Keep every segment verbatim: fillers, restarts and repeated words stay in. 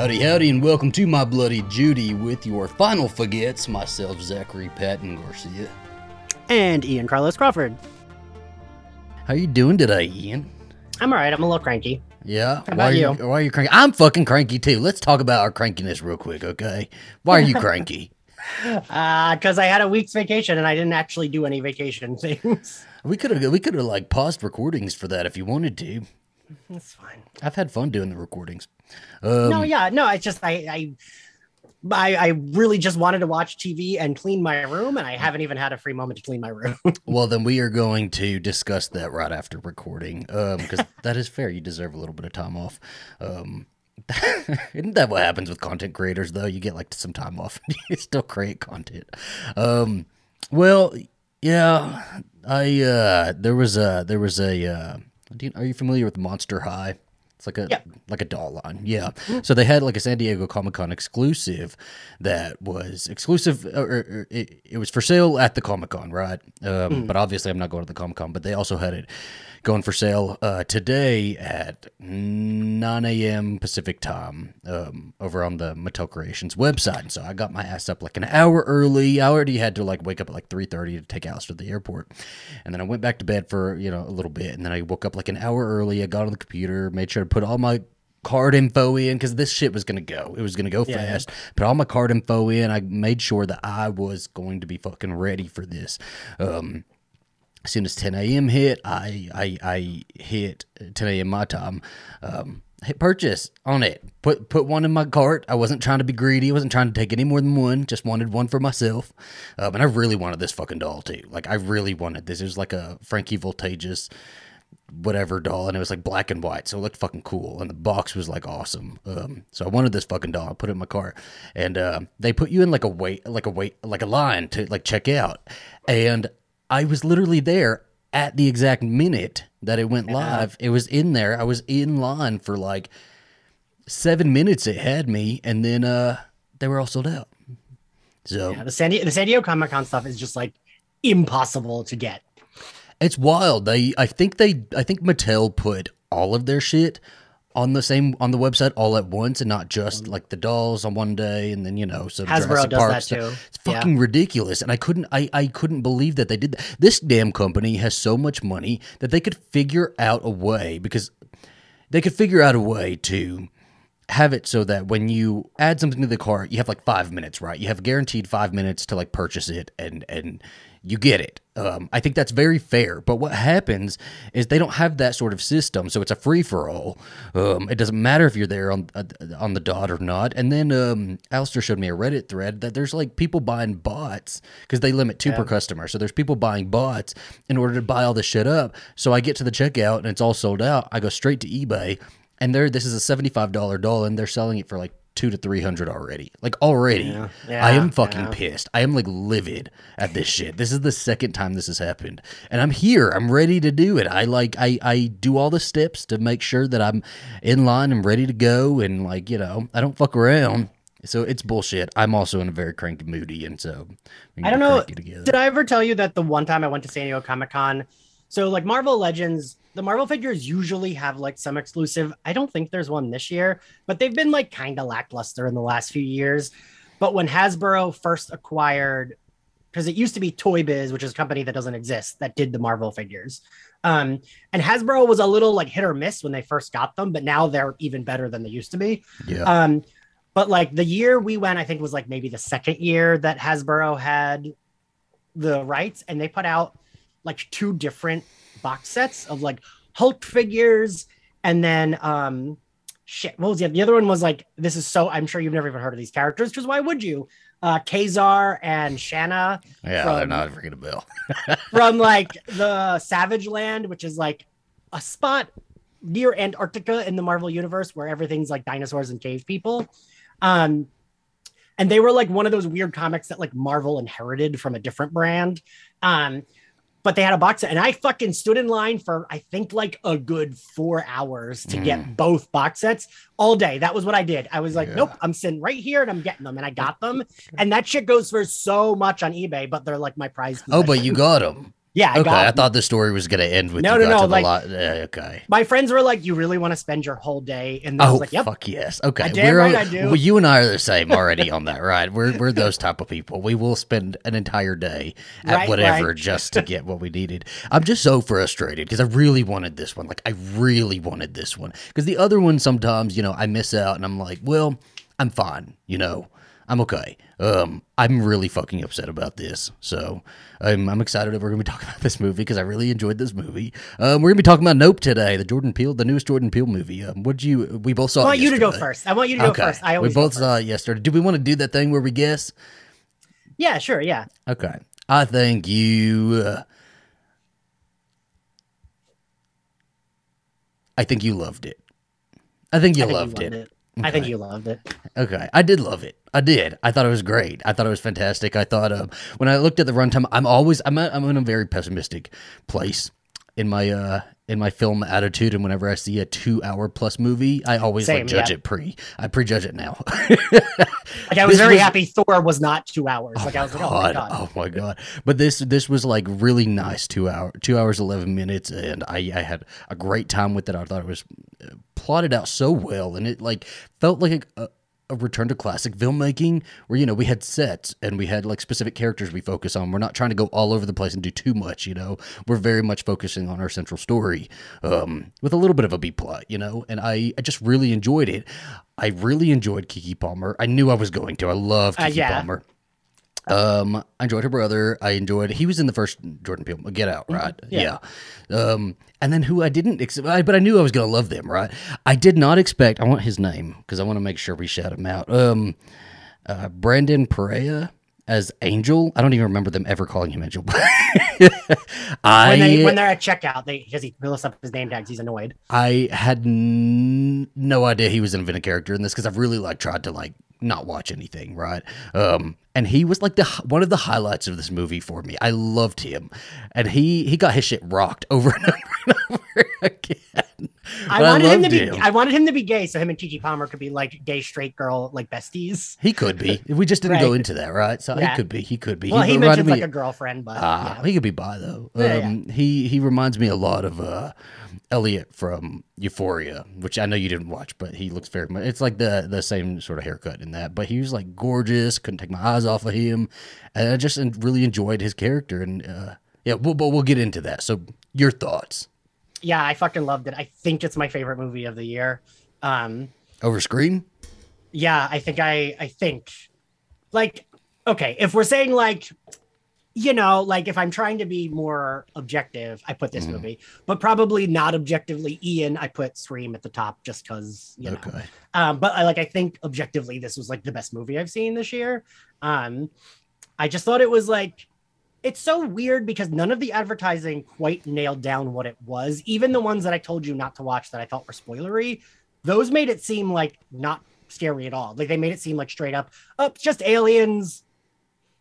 Howdy, howdy, and welcome to My Bloody Judy with your final forgets, myself, Zachary Patton Garcia. And Ian Carlos Crawford. How you doing today, Ian? I'm all right. I'm a little cranky. Yeah? How about you? Why are you cranky? I'm fucking cranky, too. Let's talk about our crankiness real quick, okay? Why are you cranky? Uh, because I had a week's vacation and I didn't actually do any vacation things. We could have, we could have like paused recordings for that if you wanted to. That's fine. I've had fun doing the recordings. Um, no, yeah, no. It's just I, I, I, I really just wanted to watch T V and clean my room, and I haven't even had a free moment to clean my room. Well, then we are going to discuss that right after recording, um, because that is fair. You deserve a little bit of time off. Um, Isn't that what happens with content creators, though? You get like some time off and you still create content. Um, well, yeah, I uh, there was a there was a. Uh, do you, are you familiar with Monster High? It's like a yeah. like a doll line, yeah. Mm-hmm. So they had like a San Diego Comic-Con exclusive that was exclusive. Or, or, it, it was for sale at the Comic-Con, right? Um, mm-hmm. But obviously, I'm not going to the Comic-Con. But they also had it going for sale uh, today at nine a.m. Pacific time um, over on the Mattel Creations website. So I got my ass up like an hour early. I already had to like wake up at like three thirty to take Alice to the airport, and then I went back to bed for you know a little bit, and then I woke up like an hour early. I got on the computer, made sure to put all my card info in because this shit was going to go. It was going to go yeah. fast. Put all my card info in. I made sure that I was going to be fucking ready for this. Um, as soon as ten a.m. hit, I I, I hit ten a.m. my time. Um, hit purchase on it. Put put one in my cart. I wasn't trying to be greedy. I wasn't trying to take any more than one. Just wanted one for myself. Um, and I really wanted this fucking doll too. Like I really wanted this. It was like a Frankie Voltage whatever doll, and it was like black and white, so it looked fucking cool, and the box was like awesome. Um so I wanted this fucking doll. I put it in my cart, and um uh, they put you in like a wait like a wait like a line to like check out, and I was literally there at the exact minute that it went live. It was in there. I was in line for like seven minutes. It had me, and then uh they were all sold out. So yeah, the San Diego, the San Diego Comic-Con stuff is just like impossible to get. It's wild. They, I think they, I think Mattel put all of their shit on the same on the website all at once, and not just like the dolls on one day, and then you know, so Hasbro does that too. It's fucking yeah. ridiculous, and I couldn't, I, I couldn't believe that they did that. This damn company has so much money that they could figure out a way because they could figure out a way to have it so that when you add something to the cart, you have like five minutes, right? You have guaranteed five minutes to like purchase it, and and. You get it. Um, I think that's very fair. But what happens is they don't have that sort of system, so it's a free for all. Um, it doesn't matter if you're there on uh, on the dot or not. And then um, Alistair showed me a Reddit thread that there's like people buying bots because they limit two yeah. per customer. So there's people buying bots in order to buy all this shit up. So I get to the checkout and it's all sold out. I go straight to eBay, and there this is a seventy-five dollars doll, and they're selling it for like two to three hundred already. Like already. Yeah, yeah, I am fucking yeah. pissed. I am like livid at this shit. This is the second time this has happened. And I'm here. I'm ready to do it. I like I, I do all the steps to make sure that I'm in line and ready to go, and like, you know, I don't fuck around. So it's bullshit. I'm also in a very cranky mood, and so I don't know. Did I ever tell you that the one time I went to San Diego Comic-Con? So like Marvel Legends, the Marvel figures usually have like some exclusive. I don't think there's one this year, but they've been like kind of lackluster in the last few years. But when Hasbro first acquired, because it used to be Toy Biz, which is a company that doesn't exist, that did the Marvel figures. Um, and Hasbro was a little like hit or miss when they first got them, but now they're even better than they used to be. Yeah. Um, but like the year we went, I think was like maybe the second year that Hasbro had the rights, and they put out like two different box sets of like Hulk figures, and then um shit what was the other, the other one was like, this is so, I'm sure you've never even heard of these characters because why would you, uh Kazar and Shanna yeah from, they're not freaking a bill from like the Savage Land, which is like a spot near Antarctica in the Marvel universe where everything's like dinosaurs and cave people. um and they were like one of those weird comics that like Marvel inherited from a different brand. um But they had a box set, and I fucking stood in line for, I think, like a good four hours to mm. get both box sets all day. That was what I did. I was like, yeah. nope, I'm sitting right here and I'm getting them. And I got them. And that shit goes for so much on eBay, but they're like my prize possession. Oh, but you got them. Yeah, I okay. Got I thought the story was going to end with no, you no, got no. To like, lot. Uh, okay, my friends were like, "You really want to spend your whole day?" And I oh, was like, "Yep, fuck yes." Okay, I damn right I do. Well, you and I are the same already on that, right? We're we're those type of people. We will spend an entire day at right, whatever right. just to get what we needed. I'm just so frustrated because I really wanted this one. Like, I really wanted this one because the other one sometimes, you know, I miss out and I'm like, "Well, I'm fine," you know. I'm okay. Um, I'm really fucking upset about this. So um, I'm excited that we're going to be talking about this movie because I really enjoyed this movie. Um, we're going to be talking about Nope today, the Jordan Peele, the newest Jordan Peele movie. Um, what did you? We both saw. I want it you yesterday. to go first. I want you to okay. go first. I always. We both saw it yesterday. Do we want to do that thing where we guess? Yeah, sure. Yeah. Okay. I think you. Uh, I think you loved it. I think you I think loved you it. it. Okay. I think you loved it. Okay. I did love it. I did. I thought it was great. I thought it was fantastic. I thought um, when I looked at the runtime, I'm always I'm a, I'm in a very pessimistic place in my uh in my film attitude, and whenever I see a two hour plus movie, I always Same, like, judge yeah. it pre. I prejudge it now. Like I was this very was, happy Thor was not two hours. Oh like I was like, god, oh my god, oh my god. But this this was like really nice two hour two hours eleven minutes, and I I had a great time with it. I thought it was plotted out so well, and it like felt like a. a a return to classic filmmaking where, you know, we had sets and we had like specific characters we focus on. We're not trying to go all over the place and do too much, you know, we're very much focusing on our central story um, with a little bit of a B plot, you know, and I, I just really enjoyed it. I really enjoyed Keke Palmer. I knew I was going to, I love Keke uh, yeah. Palmer. Um, I enjoyed her brother. I enjoyed, he was in the first Jordan Peele, Get Out, right? Yeah. yeah. Um, and then who I didn't, ex- I, but I knew I was going to love them, right? I did not expect, I want his name because I want to make sure we shout him out. Um, uh, Brandon Perea as Angel. I don't even remember them ever calling him Angel. I, when, they, when they're at checkout, they because he lifts up his name tags, he's annoyed. I had n- no idea he was an invented character in this because I've really like tried to like, not watch anything, right? Um, and he was like the one of the highlights of this movie for me. I loved him, and he he got his shit rocked over and over and over again. I wanted I him to be. Him. I wanted him to be gay, so him and Keke Palmer could be like gay straight girl like besties. He could be. We just didn't right. go into that, right? So yeah. he could be. He could be. Well, he, he mentioned me, like a girlfriend, but uh, yeah. he could be bi though. Um, yeah, yeah. He he reminds me a lot of uh, Elliot from Euphoria, which I know you didn't watch, but he looks very much. It's like the the same sort of haircut in that, but he was like gorgeous. Couldn't take my eyes off of him, and I just really enjoyed his character. And uh, yeah, we'll, but we'll get into that. So your thoughts. Yeah, I fucking loved it. I think it's my favorite movie of the year. Um, Over Scream? Yeah, I think I, I think, like, okay, if we're saying, like, you know, like, if I'm trying to be more objective, I put this mm. movie. But probably not objectively, Ian, I put Scream at the top just because, you know. Okay. Um, but, I, like, I think, objectively, this was, like, the best movie I've seen this year. Um, I just thought it was, like... It's so weird because none of the advertising quite nailed down what it was. Even the ones that I told you not to watch that I thought were spoilery, those made it seem like not scary at all. Like they made it seem like straight up, oh, just aliens,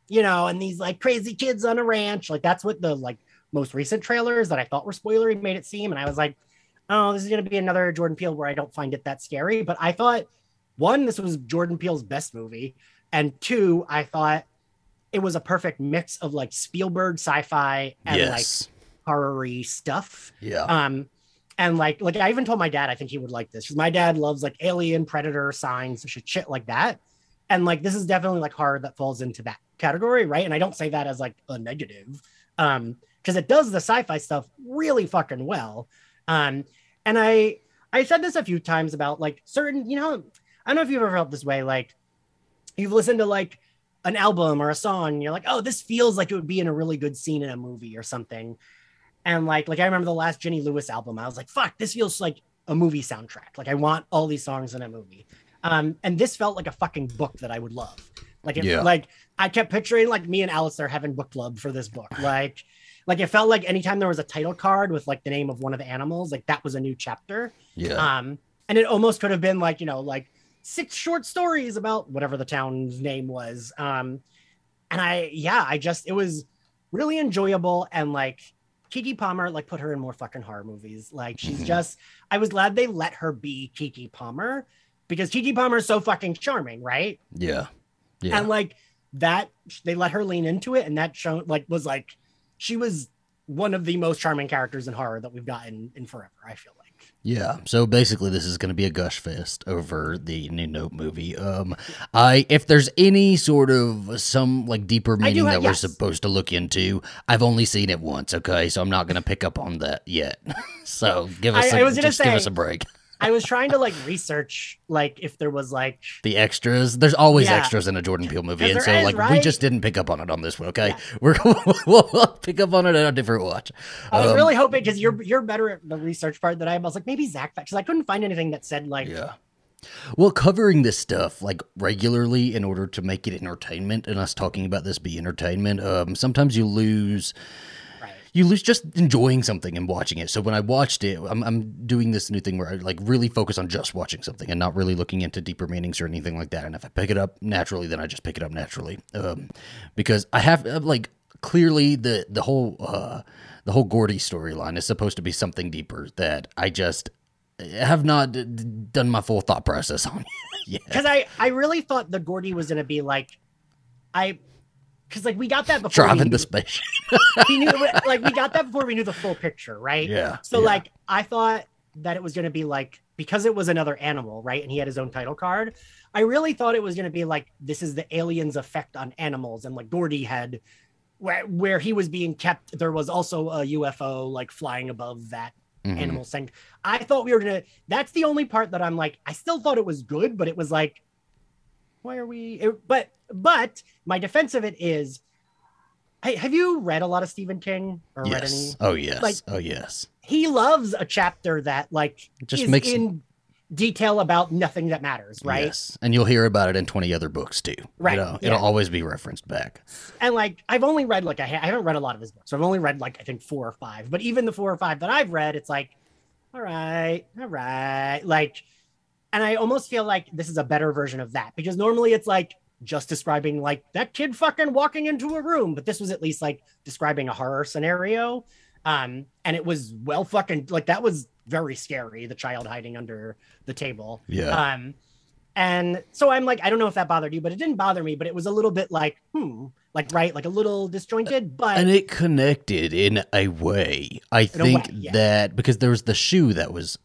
you know, and these like crazy kids on a ranch. Like that's what the like most recent trailers that I thought were spoilery made it seem. And I was like, oh, this is going to be another Jordan Peele where I don't find it that scary. But I thought, one, this was Jordan Peele's best movie. And two, I thought, it was a perfect mix of like Spielberg sci-fi and yes. like horror-y stuff. Yeah. Um, and like, like I even told my dad, I think he would like this because my dad loves like Alien, Predator, Signs, shit, shit like that. And like, this is definitely like horror that falls into that category. Right. And I don't say that as like a negative um, because it does the sci-fi stuff really fucking well. Um, and I, I said this a few times about like certain, you know, I don't know if you've ever felt this way. Like you've listened to like, an album or a song and you're like, oh, this feels like it would be in a really good scene in a movie or something. And like, like I remember the last Jenny Lewis album, I was like, fuck, this feels like a movie soundtrack. Like I want all these songs in a movie. Um, and this felt like a fucking book that I would love. Like, it, yeah. like I kept picturing like me and Alistair having book club for this book. Like, like it felt like anytime there was a title card with like the name of one of the animals, like that was a new chapter. Yeah. Um, and it almost could have been like, you know, like, six short stories about whatever the town's name was. Um, and I, yeah, I just, it was really enjoyable. And like Keke Palmer, like put her in more fucking horror movies. Like she's just, I was glad they let her be Keke Palmer because Keke Palmer is so fucking charming. Right. Yeah. Yeah. And like that, they let her lean into it. And that show like, was like, she was one of the most charming characters in horror that we've gotten in forever, I feel like. Yeah, so basically this is going to be a gush fest over the new Nope movie. Um, I if there's any sort of some like deeper meaning have, that yes. we're supposed to look into, I've only seen it once, okay? So I'm not going to pick up on that yet. So give us I, a, I was gonna say, give us a break. I was trying to like research like if there was like the extras. There's always yeah. extras in a Jordan Peele movie, and so is, like right? we just didn't pick up on it on this one. Okay, yeah. we're we'll pick up on it on a different watch. I was um, really hoping because you're you're better at the research part than I am. I was like maybe Zach because I couldn't find anything that said like. Yeah. Well, covering this stuff like regularly in order to make it entertainment, and us talking about this be entertainment. Um, sometimes you lose. You lose just enjoying something and watching it. So when I watched it, I'm, I'm doing this new thing where I like really focus on just watching something and not really looking into deeper meanings or anything like that. And if I pick it up naturally, then I just pick it up naturally. Um, because I have like clearly the, the whole, uh, the whole Gordy storyline is supposed to be something deeper that I just have not d- done my full thought process on yet. Cause I, I really thought the Gordy was going to be like, I, Because, like, we got that before. Driving we, the spaceship. we knew, like, we got that before we knew the full picture, right? Yeah. So, yeah. like, I thought that it was going to be, like, because it was another animal, right? And he had his own title card. I really thought it was going to be, like, this is the alien's effect on animals. And, like, Gordy had, where, where he was being kept, there was also a U F O, like, flying above that mm-hmm. animal thing. I thought we were going to, that's the only part that I'm, like, I still thought it was good, but it was, like, why are we, it, but... But my defense of it is, hey, have you read a lot of Stephen King? Or yes. Read any? Oh, yes. Like, oh, yes. He loves a chapter that, like, just is makes... in detail about nothing that matters, right? Yes, and you'll hear about it in twenty other books, too. Right. You know, yeah. It'll always be referenced back. And, like, I've only read, like, I, ha- I haven't read a lot of his books. So I've only read, like, I think four or five. But even the four or five that I've read, it's like, all right, all right. Like, and I almost feel like this is a better version of that. Because normally it's like, just describing like that kid fucking walking into a room, but this was at least like describing a horror scenario. Um, and it was well fucking like that was very scary. The child hiding under the table. Yeah. Um, and so I'm like, I don't know if that bothered you, but it didn't bother me, but it was a little bit like, hmm, like, right. Like a little disjointed, but. And it connected in a way. I think way, yeah. that because there was the shoe that was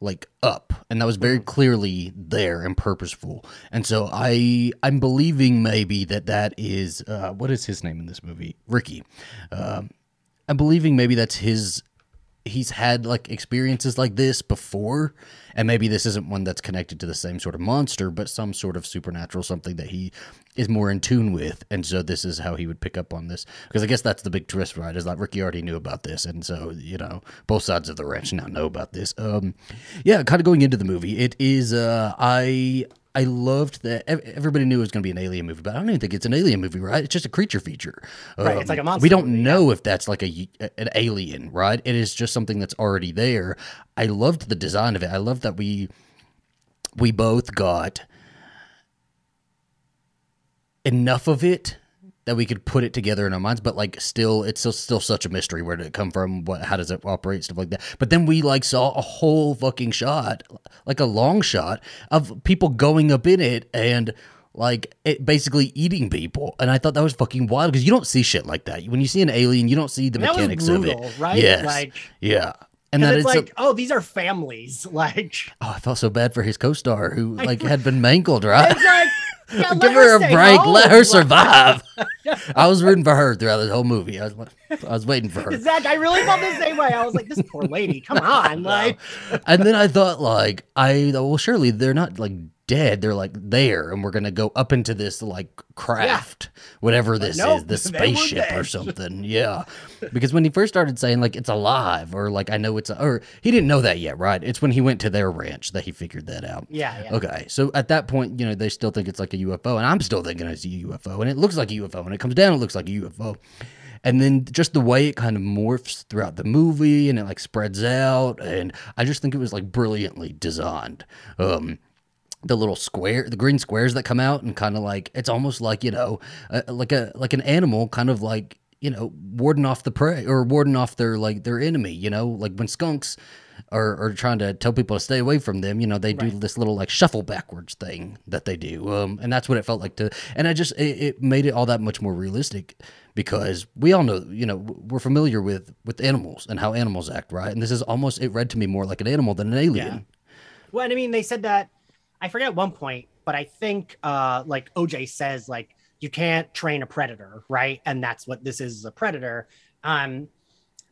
like up, and that was very clearly there and purposeful. And so I, I'm believing maybe that that is, uh, what is his name in this movie? Ricky. Um, I'm believing maybe that's his, he's had like experiences like this before. And maybe this isn't one that's connected to the same sort of monster, but some sort of supernatural, something that he is more in tune with. And so this is how he would pick up on this. Because I guess that's the big twist, right? Is like Ricky already knew about this. And so, you know, both sides of the ranch now know about this. Um, yeah, kind of going into the movie, it is, uh, I... I loved that everybody knew it was going to be an alien movie, but I don't even think it's an alien movie, right? It's just a creature feature. Right, um, it's like a monster. We don't movie, know yeah. if that's like a an alien, right? It is just something that's already there. I loved the design of it. I loved that we we both got enough of it that we could put it together in our minds, but like still, it's still, still such a mystery. Where did it come from? What? How does it operate? Stuff like that. But then we like saw a whole fucking shot, like a long shot of people going up in it and like it basically eating people. And I thought that was fucking wild because you don't see shit like that. When you see an alien, you don't see the that mechanics was brutal, of it. Right? Yes. Like, yeah. And that it's like, a, oh, these are families. Like, oh, I felt so bad for his co-star who like I, had been mangled, right? It's like, yeah, give her, her a break. Home. Let her survive. I was rooting for her throughout this whole movie. I was, I was waiting for her. Zach, I really felt the same way. I was like, this poor lady. Come on, like. And then I thought, like, I well, surely they're not like dead. They're like there, and we're gonna go up into this like craft, yeah. whatever this nope, is, this spaceship or something. Yeah, because when he first started saying like it's alive or like I know it's, a, or he didn't know that yet, right? It's when he went to their ranch that he figured that out. Yeah, yeah. Okay, so at that point, you know, they still think it's like a U F O, and I'm still thinking it's a U F O, and it looks like a U F O, and it comes down, it looks like a U F O. And then just the way it kind of morphs throughout the movie, and it like spreads out, and I just think it was like brilliantly designed. Um, the little square, the green squares that come out and kind of like, it's almost like, you know, uh, like a, like an animal kind of like you know, warding off the prey or warding off their, like, their enemy, you know, like when skunks are, are trying to tell people to stay away from them, you know, they right. do this little like shuffle backwards thing that they do. Um, and that's what it felt like to, and I just, it, it made it all that much more realistic because we all know, you know, we're familiar with, with animals and how animals act. Right. And this is almost, it read to me more like an animal than an alien. Yeah. Well, and I mean, they said that, I forget at one point, but I think uh, like O J says, like, you can't train a predator, right? And that's what this is, is a predator. Um, and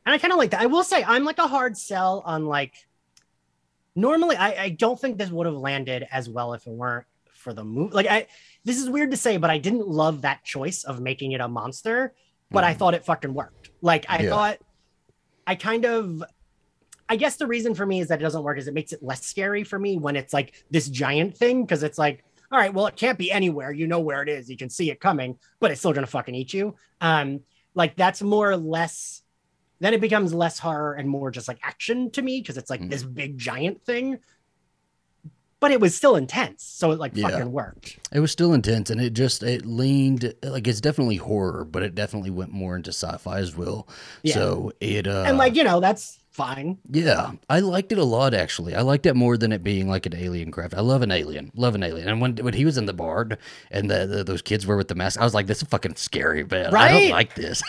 I kind of like that. I will say I'm like a hard sell on like, normally I, I don't think this would have landed as well if it weren't for the movie. Like I, this is weird to say, but I didn't love that choice of making it a monster, but mm. I thought it fucking worked. Like I yeah. thought, I kind of, I guess the reason for me is that it doesn't work is it makes it less scary for me when it's like this giant thing. Cause it's like, all right, well, it can't be anywhere. You know where it is. You can see it coming, but it's still going to fucking eat you. Um, like, that's more or less... Then it becomes less horror and more just, like, action to me, because it's, like, mm. this big giant thing. But it was still intense, so it, like, yeah. fucking worked. It was still intense, and it just... It leaned... Like, it's definitely horror, but it definitely went more into sci-fi as well. Yeah. So, it... Uh... And, like, you know, that's... fine. Yeah, I liked it a lot, actually. I liked it more than it being like an alien craft. I love an alien. Love an alien. And when when he was in the bar and the, the, those kids were with the mask, I was like, this is fucking scary, man. Right? I don't like this.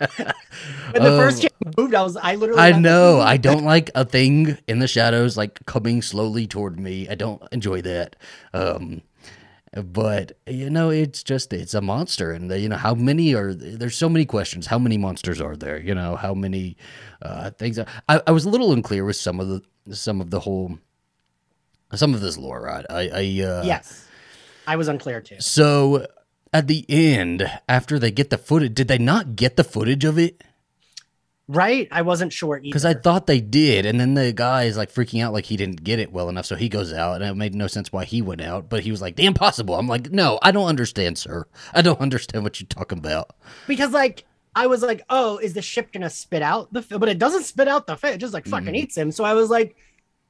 When the um, first kid moved, I was, I literally. I know. I don't like a thing in the shadows, like coming slowly toward me. I don't enjoy that. Um, but, you know, it's just, it's a monster. And, you know, how many are, there's so many questions. How many monsters are there? You know, how many uh, things are, I, I was a little unclear with some of the, some of the whole, some of this lore, right? I, I uh, Yes, I was unclear too. So, at the end, after they get the footage, did they not get the footage of it? Right? I wasn't sure either. Because I thought they did, and then the guy is like freaking out like he didn't get it well enough, so he goes out, and it made no sense why he went out, but he was like, the impossible. I'm like, no, I don't understand, sir. I don't understand what you're talking about. Because, like, I was like, oh, is the ship going to spit out the fish? But it doesn't spit out the fish. It just, like, fucking mm-hmm. eats him. So I was like,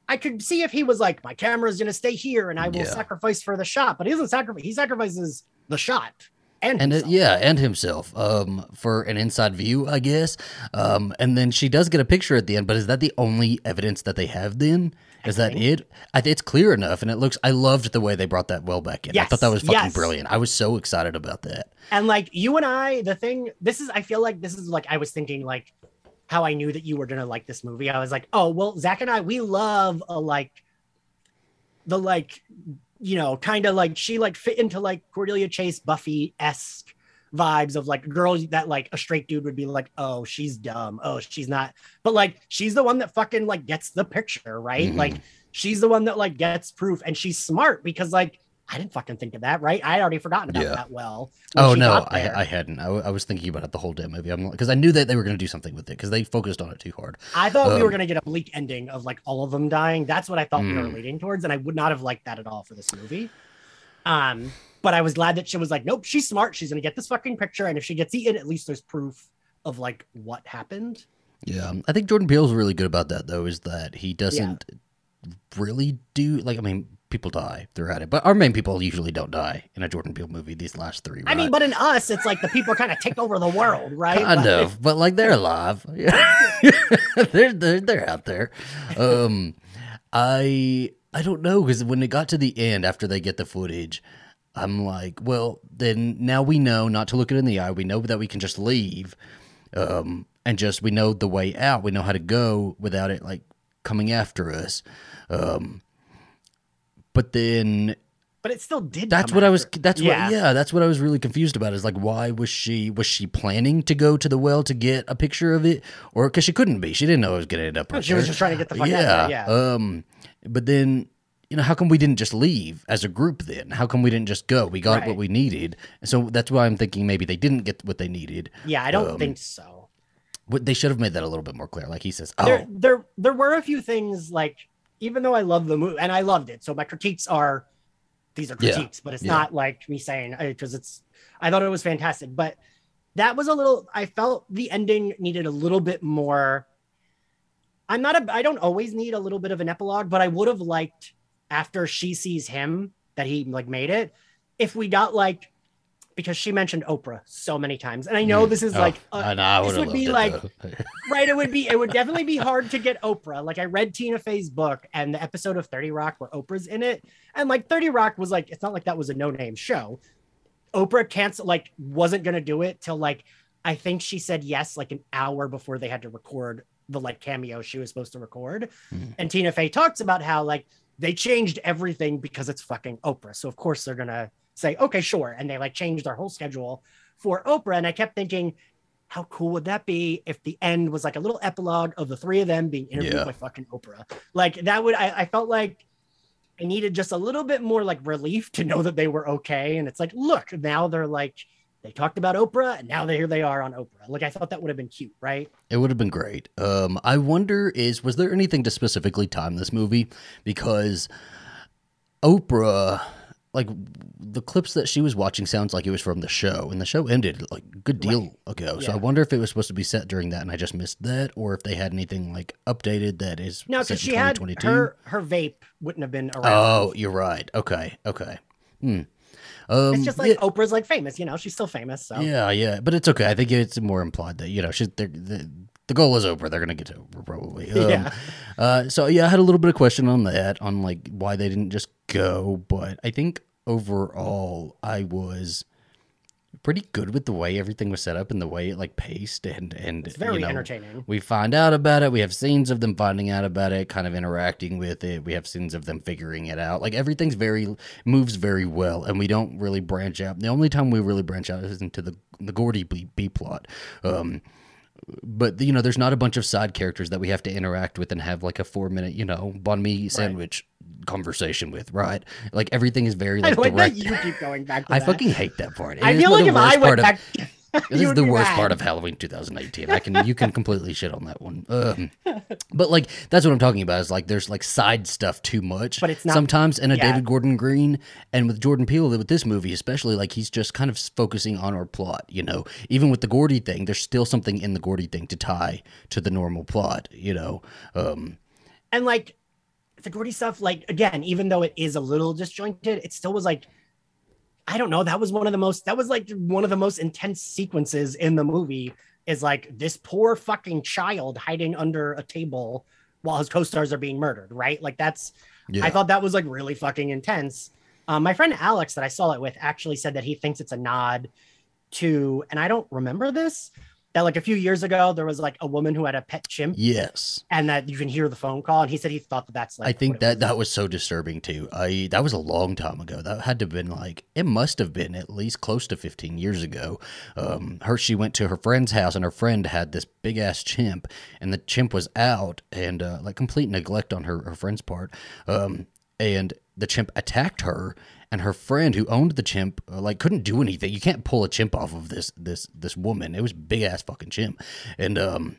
I could see if he was like, my camera's going to stay here, and I will yeah. sacrifice for the shot. But he doesn't sacrifice. He sacrifices the shot. And, and it, yeah, and himself um, for an inside view, I guess. Um, and then she does get a picture at the end, but is that the only evidence that they have then? Is that it? I, it's clear enough, and it looks... I loved the way they brought that well back in. Yes, I thought that was fucking yes. brilliant. I was so excited about that. And, like, you and I, the thing... This is... I feel like this is, like, I was thinking, like, how I knew that you were going to like this movie. I was like, oh, well, Zach and I, we love, a, like, the, like... you know, kind of like she like fit into like Cordelia Chase, Buffy-esque vibes of like girls that like a straight dude would be like, oh, she's dumb. Oh, she's not. But like, she's the one that fucking like gets the picture, right? Mm-hmm. Like she's the one that like gets proof, and she's smart because like, I didn't fucking think of that, right? I had already forgotten about yeah. that well. Oh, no, I, I hadn't. I, I was thinking about it the whole damn movie. Because I knew that they were going to do something with it because they focused on it too hard. I thought um, we were going to get a bleak ending of, like, all of them dying. That's what I thought mm. we were leading towards, and I would not have liked that at all for this movie. Um, But I was glad that she was like, nope, she's smart. She's going to get this fucking picture, and if she gets eaten, at least there's proof of, like, what happened. Yeah, I think Jordan Peele's really good about that, though, is that he doesn't yeah. really do, like, I mean... people die throughout it, but our main people usually don't die in a Jordan Peele movie. These last three, right? I mean, but in us, it's like the people kind of take over the world, right? Kind like, of, but like they're alive. they're, they're they're out there. Um, I I don't know because when it got to the end after they get the footage, I'm like, well, then now we know not to look it in the eye. We know that we can just leave, um, and just we know the way out. We know how to go without it like coming after us. Um, But then, but it still did. That's what I was. That's yeah. what. Yeah, that's what I was really confused about. Is like, why was she was she planning to go to the well to get a picture of it, or because she couldn't be? She didn't know it was going to end up. No, she her. was just trying to get the fuck yeah. out of it. Yeah. Um. But then, you know, how come we didn't just leave as a group? Then how come we didn't just go? We got right. what we needed. So that's why I'm thinking maybe they didn't get what they needed. Yeah, I don't um, think so. What, they should have made that a little bit more clear. Like he says, oh, there, there, there were a few things like. Even though I love the movie and I loved it. So my critiques are, these are critiques, yeah, but it's yeah. not like me saying, because it's, I thought it was fantastic, but that was a little, I felt the ending needed a little bit more. I'm not a, I don't always need a little bit of an epilogue, but I would have liked after she sees him that he like made it. If we got like, because she mentioned Oprah so many times. And I know this is oh, like, a, know, this would be like, right. It would be, it would definitely be hard to get Oprah. Like I read Tina Fey's book and the episode of thirty Rock where Oprah's in it. And like thirty Rock was like, it's not like that was a no name show. Oprah canceled, like wasn't going to do it till like, I think she said yes, like an hour before they had to record the like cameo she was supposed to record. Mm. And Tina Fey talks about how like they changed everything because it's fucking Oprah. So of course they're going to say, okay, sure. And they like changed their whole schedule for Oprah. And I kept thinking, how cool would that be if the end was like a little epilogue of the three of them being interviewed yeah. by fucking Oprah? Like that would, I, I felt like I needed just a little bit more like relief to know that they were okay. And it's like, look, now they're like, they talked about Oprah and now they, here they are on Oprah. Like I thought that would have been cute, right? It would have been great. Um, I wonder is, was there anything to specifically time this movie? Because Oprah, like the clips that she was watching sounds like it was from the show, and the show ended like a good deal right. ago. Yeah. So I wonder if it was supposed to be set during that and I just missed that, or if they had anything like updated that is no, set in she had her, her vape wouldn't have been around. Oh, you're right. Okay. Okay. Hmm. Um, it's just like yeah. Oprah's like famous, you know, she's still famous. So yeah. Yeah. But it's okay. I think it's more implied that, you know, she's they're, they're, the goal is Oprah. They're going to get to Oprah probably. Um, yeah. Uh, so yeah, I had a little bit of question on that, on like why they didn't just go, but I think overall I was pretty good with the way everything was set up and the way it like paced and, and it's very you know, entertaining. We find out about it. We have scenes of them finding out about it, kind of interacting with it. We have scenes of them figuring it out. Like everything's very, moves very well. And we don't really branch out. The only time we really branch out is into the, the Gordy B, B plot. Um, But, you know, there's not a bunch of side characters that we have to interact with and have like a four minute, you know, banh mi sandwich right. conversation with, right? Like everything is very like, I like direct. That you keep going back to I that. Fucking hate that part. It I feel like if I went back. Of, this is the worst bad. Part of Halloween two thousand eighteen. I can you can completely shit on that one. Um, but like that's what I'm talking about is like there's like side stuff too much. But it's not sometimes in a yeah. David Gordon Green and with Jordan Peele with this movie especially like he's just kind of focusing on our plot. You know, even with the Gordy thing, there's still something in the Gordy thing to tie to the normal plot. You know, um, and like the Gordy stuff, like again, even though it is a little disjointed, it still was like. I don't know. That was one of the most, that was like one of the most intense sequences in the movie is like this poor fucking child hiding under a table while his co-stars are being murdered. Right. Like that's, yeah. I thought that was like really fucking intense. Um, my friend Alex that I saw it with actually said that he thinks it's a nod to, and I don't remember this, that like a few years ago, there was like a woman who had a pet chimp. Yes. And that you can hear the phone call. And he said he thought that that's like. I think that was. That was so disturbing too. I That was a long time ago. That had to have been like, it must have been at least close to fifteen years ago. Um, her She went to her friend's house and her friend had this big ass chimp and the chimp was out and uh, like complete neglect on her, her friend's part. Um, and the chimp attacked her. And her friend who owned the chimp, uh, like, couldn't do anything. You can't pull a chimp off of this this this woman. It was big-ass fucking chimp. And um,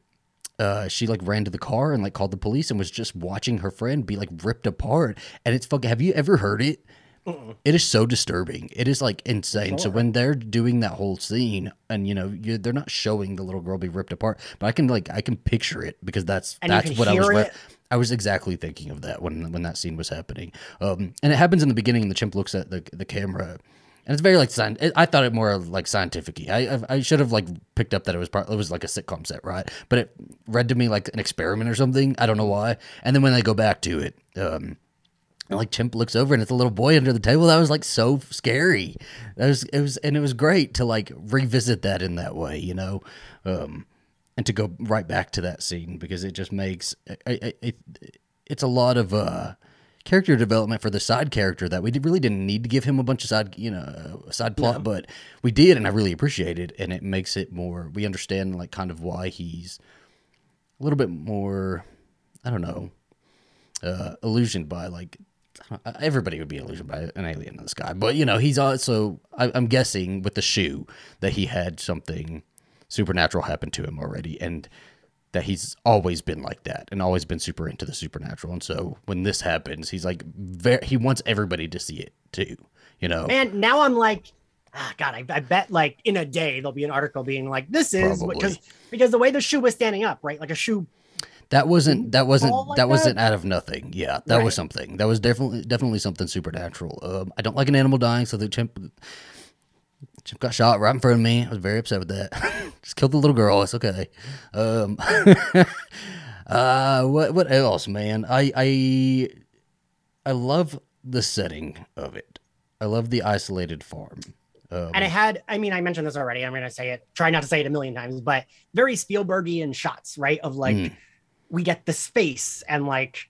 uh, she, like, ran to the car and, like, called the police and was just watching her friend be, like, ripped apart. And it's fucking – have you ever heard it? Mm-mm. It is so disturbing. It is, like, insane. Sure. So when they're doing that whole scene and, you know, you, they're not showing the little girl be ripped apart. But I can, like, I can picture it because that's, that's what I was re- – I was exactly thinking of that when when that scene was happening. Um, and it happens in the beginning, and the chimp looks at the the camera, and it's very like I thought it more like scientific-y. I I should have like picked up that it was part, it was like a sitcom set, right? But it read to me like an experiment or something. I don't know why. And then when they go back to it, um, and like chimp looks over and it's a little boy under the table. That was like so scary. That was it was and it was great to like revisit that in that way, you know. Um, And to go right back to that scene because it just makes it, it, it's a lot of uh, character development for the side character that we really didn't need to give him a bunch of side, you know, side plot, no. But we did, and I really appreciate it. And it makes it more we understand like kind of why he's a little bit more, I don't know, uh, illusioned by like. Everybody would be illusioned by an alien in the sky, but you know he's also I, I'm guessing with the shoe that he had something. Supernatural happened to him already, and that he's always been like that and always been super into the supernatural. And so when this happens, he's like, very, he wants everybody to see it too, you know? Man, now I'm like, ah, God, I, I bet like in a day, there'll be an article being like, this is because, because the way the shoe was standing up, right? Like a shoe. That wasn't, that wasn't, like that, that wasn't out of nothing. Yeah. That right. was something that was definitely, definitely something supernatural. Um, I don't like an animal dying. So the chimp Chip got shot right in front of me. I was very upset with that. Just killed the little girl. It's okay. Um, uh, what what else, man? I I I love the setting of it. I love the isolated farm. Um, and it had, I mean, I mentioned this already. I'm going to say it. Try not to say it a million times, but very Spielbergian shots, right? Of like, mm. we get the space and like.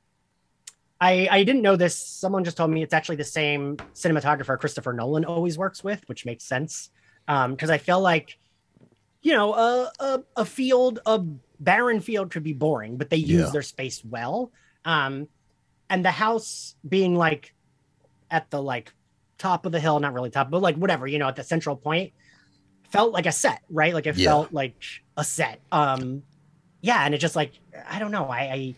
I, I didn't know this. Someone just told me it's actually the same cinematographer Christopher Nolan always works with, which makes sense. Because um, I feel like, you know, a, a, a field, a barren field could be boring, but they use yeah. their space well. Um, and the house being like at the like top of the hill, not really top, but like whatever, you know, at the central point felt like a set, right? Like it yeah. felt like a set. Um, yeah. And it just like, I don't know. I, I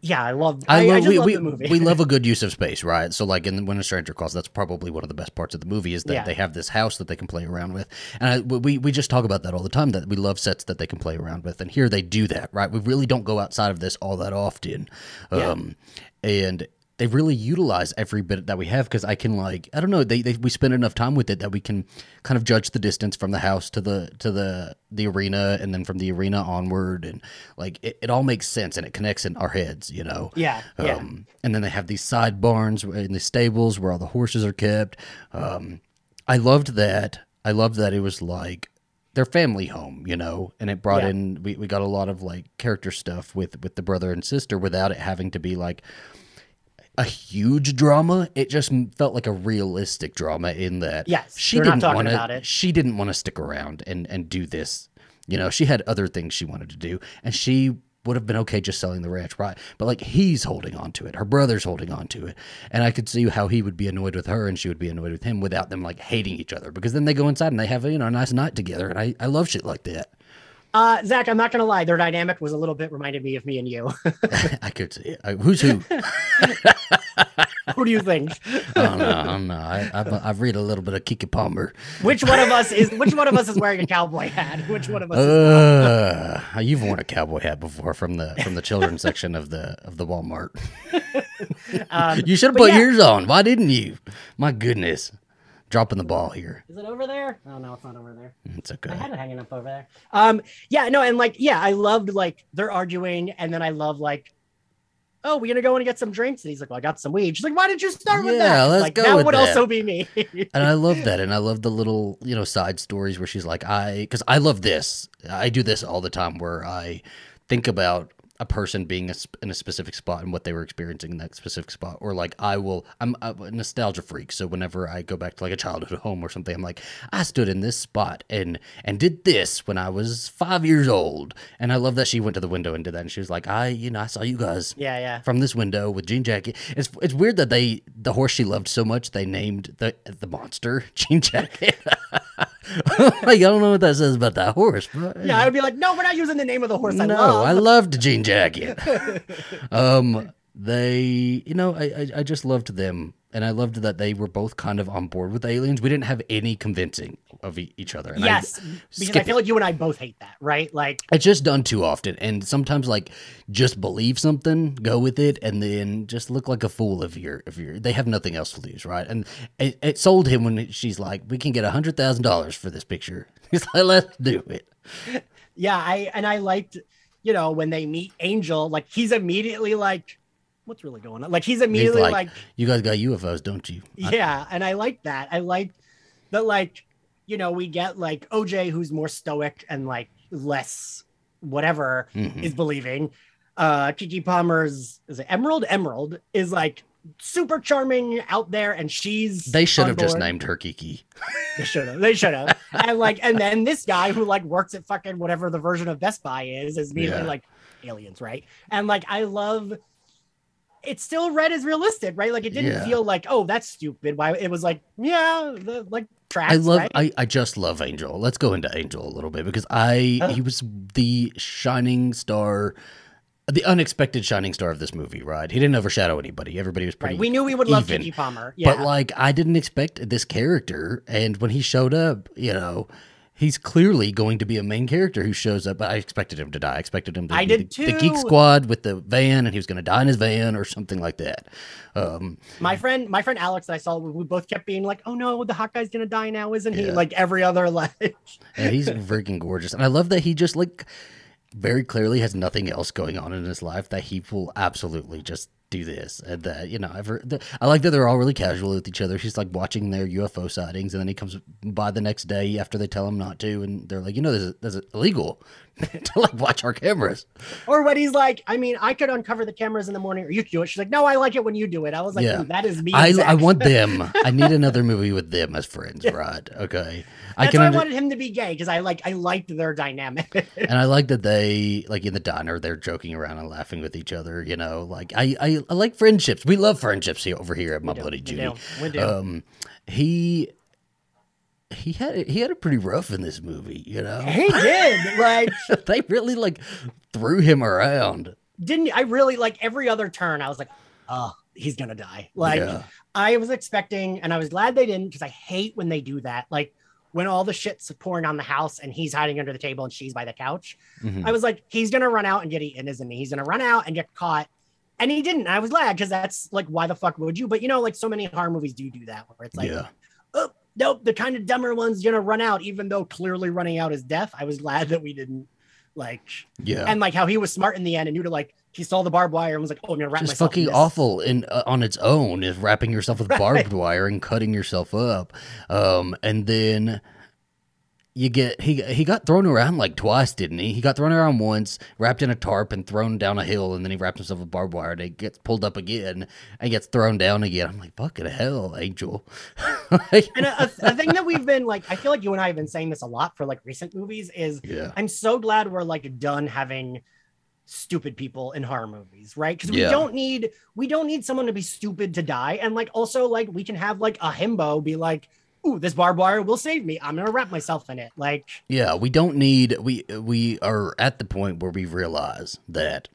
Yeah, I love. I, I, love, I just we, love we, the movie. We love a good use of space, right? So, like in When a Stranger Calls, that's probably one of the best parts of the movie is that yeah. they have this house that they can play around with, and I, we we just talk about that all the time. That we love sets that they can play around with, and here they do that, right? We really don't go outside of this all that often, um, yeah. and they really utilize every bit that we have because I can like I don't know they, they we spend enough time with it that we can kind of judge the distance from the house to the to the. the arena and then from the arena onward and like it, it all makes sense and it connects in our heads, you know? Yeah, um, yeah. And then they have these side barns and the stables where all the horses are kept. Um, I loved that. I loved that it was like their family home, you know, and it brought yeah. in, we, we got a lot of like character stuff with, with the brother and sister without it having to be like a huge drama. It just felt like a realistic drama in that yes, she didn't want to she didn't want to stick around and and do this, you know. She had other things she wanted to do and she would have been okay just selling the ranch, right? But like he's holding on to it, her brother's holding on to it, and I could see how he would be annoyed with her and she would be annoyed with him without them like hating each other, because then they go inside and they have, you know, a nice night together, and I, I love shit like that. Uh, Zach, I'm not going to lie. Their dynamic was a little bit reminded me of me and you. I could see. I, who's who? Who do you think? Oh, no, I don't know. I don't know. I read a little bit of Keke Palmer. Which one of us is Which one of us is wearing a cowboy hat? Which one of us uh, is not? You've worn a cowboy hat before from the from the children's section of the of the Walmart. um, you should have put yeah. yours on. Why didn't you? My goodness. Dropping the ball here. Is it over there? Oh no, it's not over there. It's okay. I had it hanging up over there. Um, yeah, no, and like, yeah, I loved like they're arguing, and then I love like, oh, we're gonna go and get some drinks, and he's like, well, I got some weed. She's like, why did you start yeah, with that? Let's like go that with would that. Also be me. And I love that, and I love the little, you know, side stories where she's like, I, because I love this. I do this all the time where I think about a person being a, in a specific spot and what they were experiencing in that specific spot. Or like, I will, I'm, I'm a nostalgia freak. So whenever I go back to like a childhood home or something, I'm like, I stood in this spot and, and did this when I was five years old. And I love that she went to the window and did that. And she was like, I, you know, I saw you guys yeah, yeah. from this window with Jean Jacket. It's it's weird that they, the horse she loved so much, they named the, the monster Jean Jacket. Like, I don't know what that says about that horse. But, yeah, I would be like, no, we're not using the name of the horse. I no, love. I loved Jean Jacket. um, they, you know, I, I, I just loved them, and I loved that they were both kind of on board with the aliens. We didn't have any convincing of e- each other. And yes, I, because I feel it. like you and I both hate that, right? Like it's just done too often, and sometimes like just believe something, go with it, and then just look like a fool if you're if you're. They have nothing else to lose, right? And it, it sold him when she's like, "We can get a hundred thousand dollars for this picture." He's like, "Let's do it." Yeah, I and I liked. You know, when they meet Angel, like he's immediately like, what's really going on? Like he's immediately he's like, like, you guys got U F Os, don't you? Yeah. I- and I like that. I like that. Like, you know, we get like O J, who's more stoic and like less whatever mm-hmm. is believing. Uh, Keke Palmer's is it Emerald? Emerald is like super charming out there, and she's they should have board. just named her Keke. they should have they should have and like and then this guy who like works at fucking whatever the version of Best Buy is is immediately yeah. like aliens, right? And like I love it's still read as realistic, right? Like it didn't yeah. feel like, oh, that's stupid. Why? It was like, yeah, the, like tracks, I love right? I, I just love Angel. Let's go into Angel a little bit, because I oh. he was the shining star. The unexpected shining star of this movie, right? He didn't overshadow anybody. Everybody was pretty right. We knew we would love Keke Palmer. Yeah. But, like, I didn't expect this character. And when he showed up, you know, he's clearly going to be a main character who shows up. I expected him to die. I expected him to I be did the, too. the Geek Squad with the van, and he was going to die in his van or something like that. Um, my friend, my friend Alex, I saw, we both kept being like, oh no, the hot guy's going to die now, isn't yeah. he? Like every other life. Yeah, he's freaking gorgeous. And I love that he just like very clearly has nothing else going on in his life, that he will absolutely just do this and that, you know. I've heard the, I like that they're all really casual with each other. She's like watching their U F O sightings, and then he comes by the next day after they tell him not to, and they're like, you know, this is, this is illegal to like watch our cameras. Or when he's like, I mean, I could uncover the cameras in the morning, or you do it. She's like, no, I like it when you do it. I was like, yeah. that is me. I, I want them. I need another movie with them as friends, yeah. right? Okay. I That's why I wanted him to be gay, because I like I liked their dynamic. And I like that they, like in the diner, they're joking around and laughing with each other, you know, like I, I, I like friendships. We love friendships here over here at My Bloody Judy. We do. Um, he... He had he had it pretty rough in this movie, you know. He did, like they really like threw him around. Didn't I really like every other turn? I was like, oh, he's gonna die. Like yeah. I was expecting, and I was glad they didn't, because I hate when they do that. Like when all the shit's pouring on the house and he's hiding under the table and she's by the couch. Mm-hmm. I was like, he's gonna run out and get eaten, isn't he? He's gonna run out and get caught. And he didn't. I was glad, because that's like, why the fuck would you? But you know, like so many horror movies do do that, where it's like, yeah. oh. Nope, the kind of dumber one's gonna run out, even though clearly running out is death. I was glad that we didn't, like, yeah, and like how he was smart in the end and knew to like he saw the barbed wire and was like, "Oh, I'm gonna wrap myself." It's fucking in this. awful in uh, on its own is wrapping yourself with right. barbed wire and cutting yourself up, um, and then you get he he got thrown around like twice, didn't he? He got thrown around once, wrapped in a tarp and thrown down a hill, and then he wrapped himself with barbed wire and he gets pulled up again and gets thrown down again. I'm like, fucking hell, Angel. And a, a thing that we've been like, I feel like you and I have been saying this a lot for like recent movies is yeah. I'm so glad we're like done having stupid people in horror movies, right? Because we yeah. don't need we don't need someone to be stupid to die. And like also like we can have like a himbo be like, ooh, this barbed wire will save me. I'm going to wrap myself in it. Like, yeah, we don't need, we, we are at the point where we realize that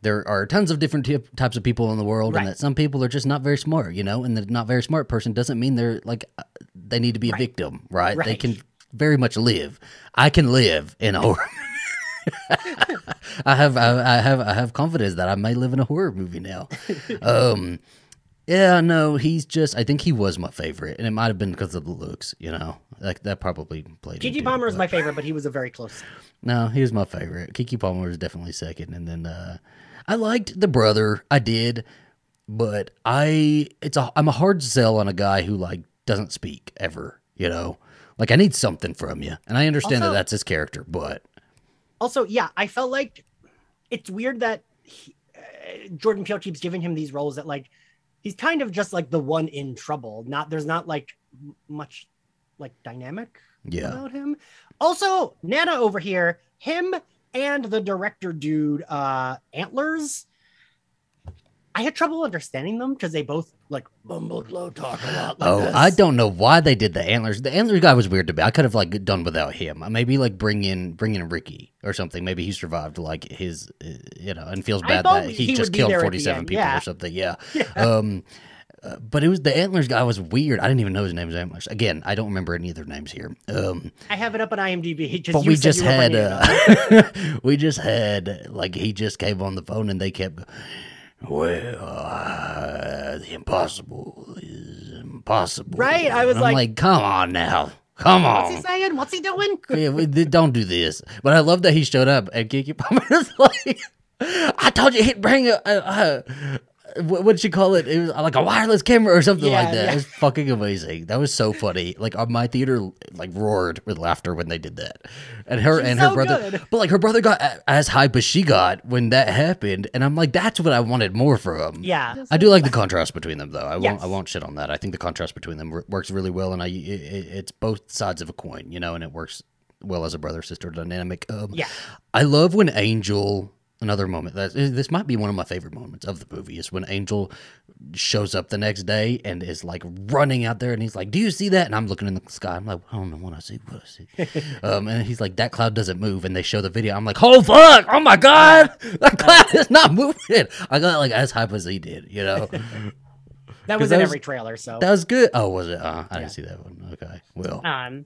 there are tons of different t types of people in the world right. and that some people are just not very smart, you know, and the not very smart person doesn't mean they're like, they need to be right. a victim, right? right? They can very much live. I can live in a horror I have, I, I have, I have confidence that I may live in a horror movie now. Um, Yeah, no, he's just, I think he was my favorite, and it might have been because of the looks, you know, like that probably played. Keke Palmer is my favorite, but he was a very close. No, he was my favorite. Keke Palmer is definitely second, and then uh, I liked the brother, I did, but I, it's a, I'm a hard sell on a guy who like doesn't speak ever, you know, like I need something from you, and I understand also, that that's his character, but. Also, yeah, I felt like it's weird that he, uh, Jordan Peele keeps giving him these roles that like, he's kind of just like the one in trouble. Not there's not like much like dynamic yeah. about him. Also, Nana over here, him and the director dude, uh, Antlers. I had trouble understanding them because they both like mumbled low talk a lot. Like oh, this. I don't know why they did the Antlers. The Antlers guy was weird to me. I could have like done without him. Maybe like bring in bring in Ricky or something. Maybe he survived like his, you know, and feels bad that he, he just killed forty-seven people yeah. or something. Yeah. yeah. Um, uh, but it was the Antlers guy was weird. I didn't even know his name was Antlers. Again, I don't remember any of their names here. Um, I have it up on IMDb. But you we just had uh, we just had like he just came on the phone and they kept. Well, uh, the impossible is impossible. Right? I was like, like, come on now. Come on. What's he saying? What's he doing? Yeah, we, don't do this. But I love that he showed up and Keke Palmer's like, I told you he'd bring a, a, a what'd you call it? It was like a wireless camera or something yeah, like that. Yeah. It was fucking amazing. That was so funny. Like my theater like roared with laughter when they did that. And her She's and her so brother, good. But like her brother got as hype as she got when that happened, and I'm like, that's what I wanted more from. Yeah, I do like the contrast between them, though. I yes. won't, I won't shit on that. I think the contrast between them works really well, and I, it, it's both sides of a coin, you know, and it works well as a brother sister dynamic. Um, yeah, I love when Angel. Another moment that this might be one of my favorite moments of the movie is when Angel shows up the next day and is like running out there and he's like, "Do you see that?" And I'm looking in the sky. I'm like, "I don't know what I see, what I see." um, and he's like, "That cloud doesn't move." And they show the video. I'm like, "Oh fuck! Oh my god! That cloud is not moving!" I got like as hype as he did, you know. That was in that every was, trailer, so that was good. Oh, was it? Uh, I yeah. didn't see that one. Okay, well. Um,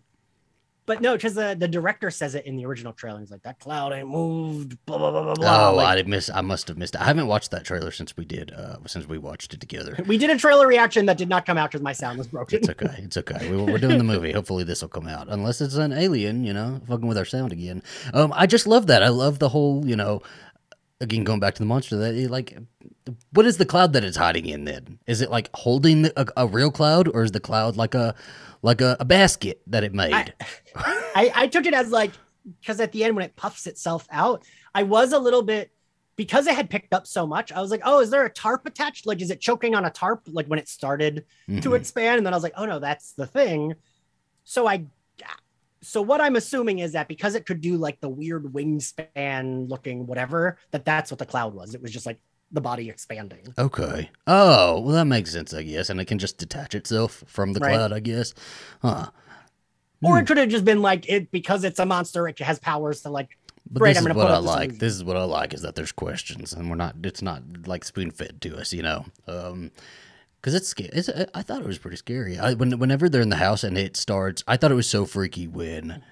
But no, because the, the director says it in the original trailer. He's like, that cloud ain't moved, blah, blah, blah, blah. Oh, like, I missed, I must have missed it. I haven't watched that trailer since we did, uh, since we watched it together. We did a trailer reaction that did not come out because my sound was broken. It's okay. It's okay. We, we're doing the movie. Hopefully this will come out. Unless it's an alien, you know, fucking with our sound again. Um, I just love that. I love the whole, you know, again, going back to the monster, that it, like, what is the cloud that it's hiding in then? Is it like holding a, a real cloud, or is the cloud like a like a, a basket that it made? I, I, I took it as like, because at the end when it puffs itself out, I was a little bit, because it had picked up so much, I was like, oh, is there a tarp attached? Like, is it choking on a tarp? Like when it started mm-hmm. to expand, and then I was like, oh no, that's the thing. So I, so what I'm assuming is that because it could do like the weird wingspan looking whatever, that that's what the cloud was. It was just like the body expanding. Okay. Oh, well, that makes sense, I guess. And it can just detach itself from the right. cloud, I guess. Huh. Or hmm. it could have just been like, it because it's a monster, it has powers to like... But great, this I'm is what I like. Movie. This is what I like, is that there's questions, and we're not, it's not like spoon-fed to us, you know? Um... Because it's scary. It's, I thought it was pretty scary. I, when, whenever they're in the house and it starts, I thought it was so freaky when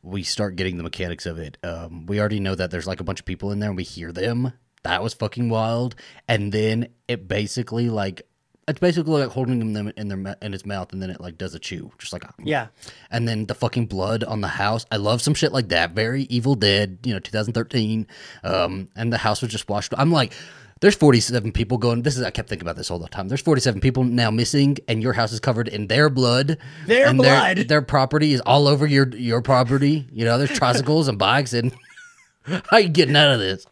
we start getting the mechanics of it. Um, we already know that there's like a bunch of people in there and we hear them. That was fucking wild. And then it basically like, it's basically like holding them in their in its mouth, and then it like does a chew, just like yeah. And then the fucking blood on the house. I love some shit like that. Very Evil Dead, you know, two thousand thirteen. Um, and the house was just washed. I'm like, there's forty-seven people going. This is, I kept thinking about this all the time. There's forty-seven people now missing, and your house is covered in their blood. Their and blood. Their, their property is all over your your property. You know, there's tricycles and bikes and. How you getting out of this?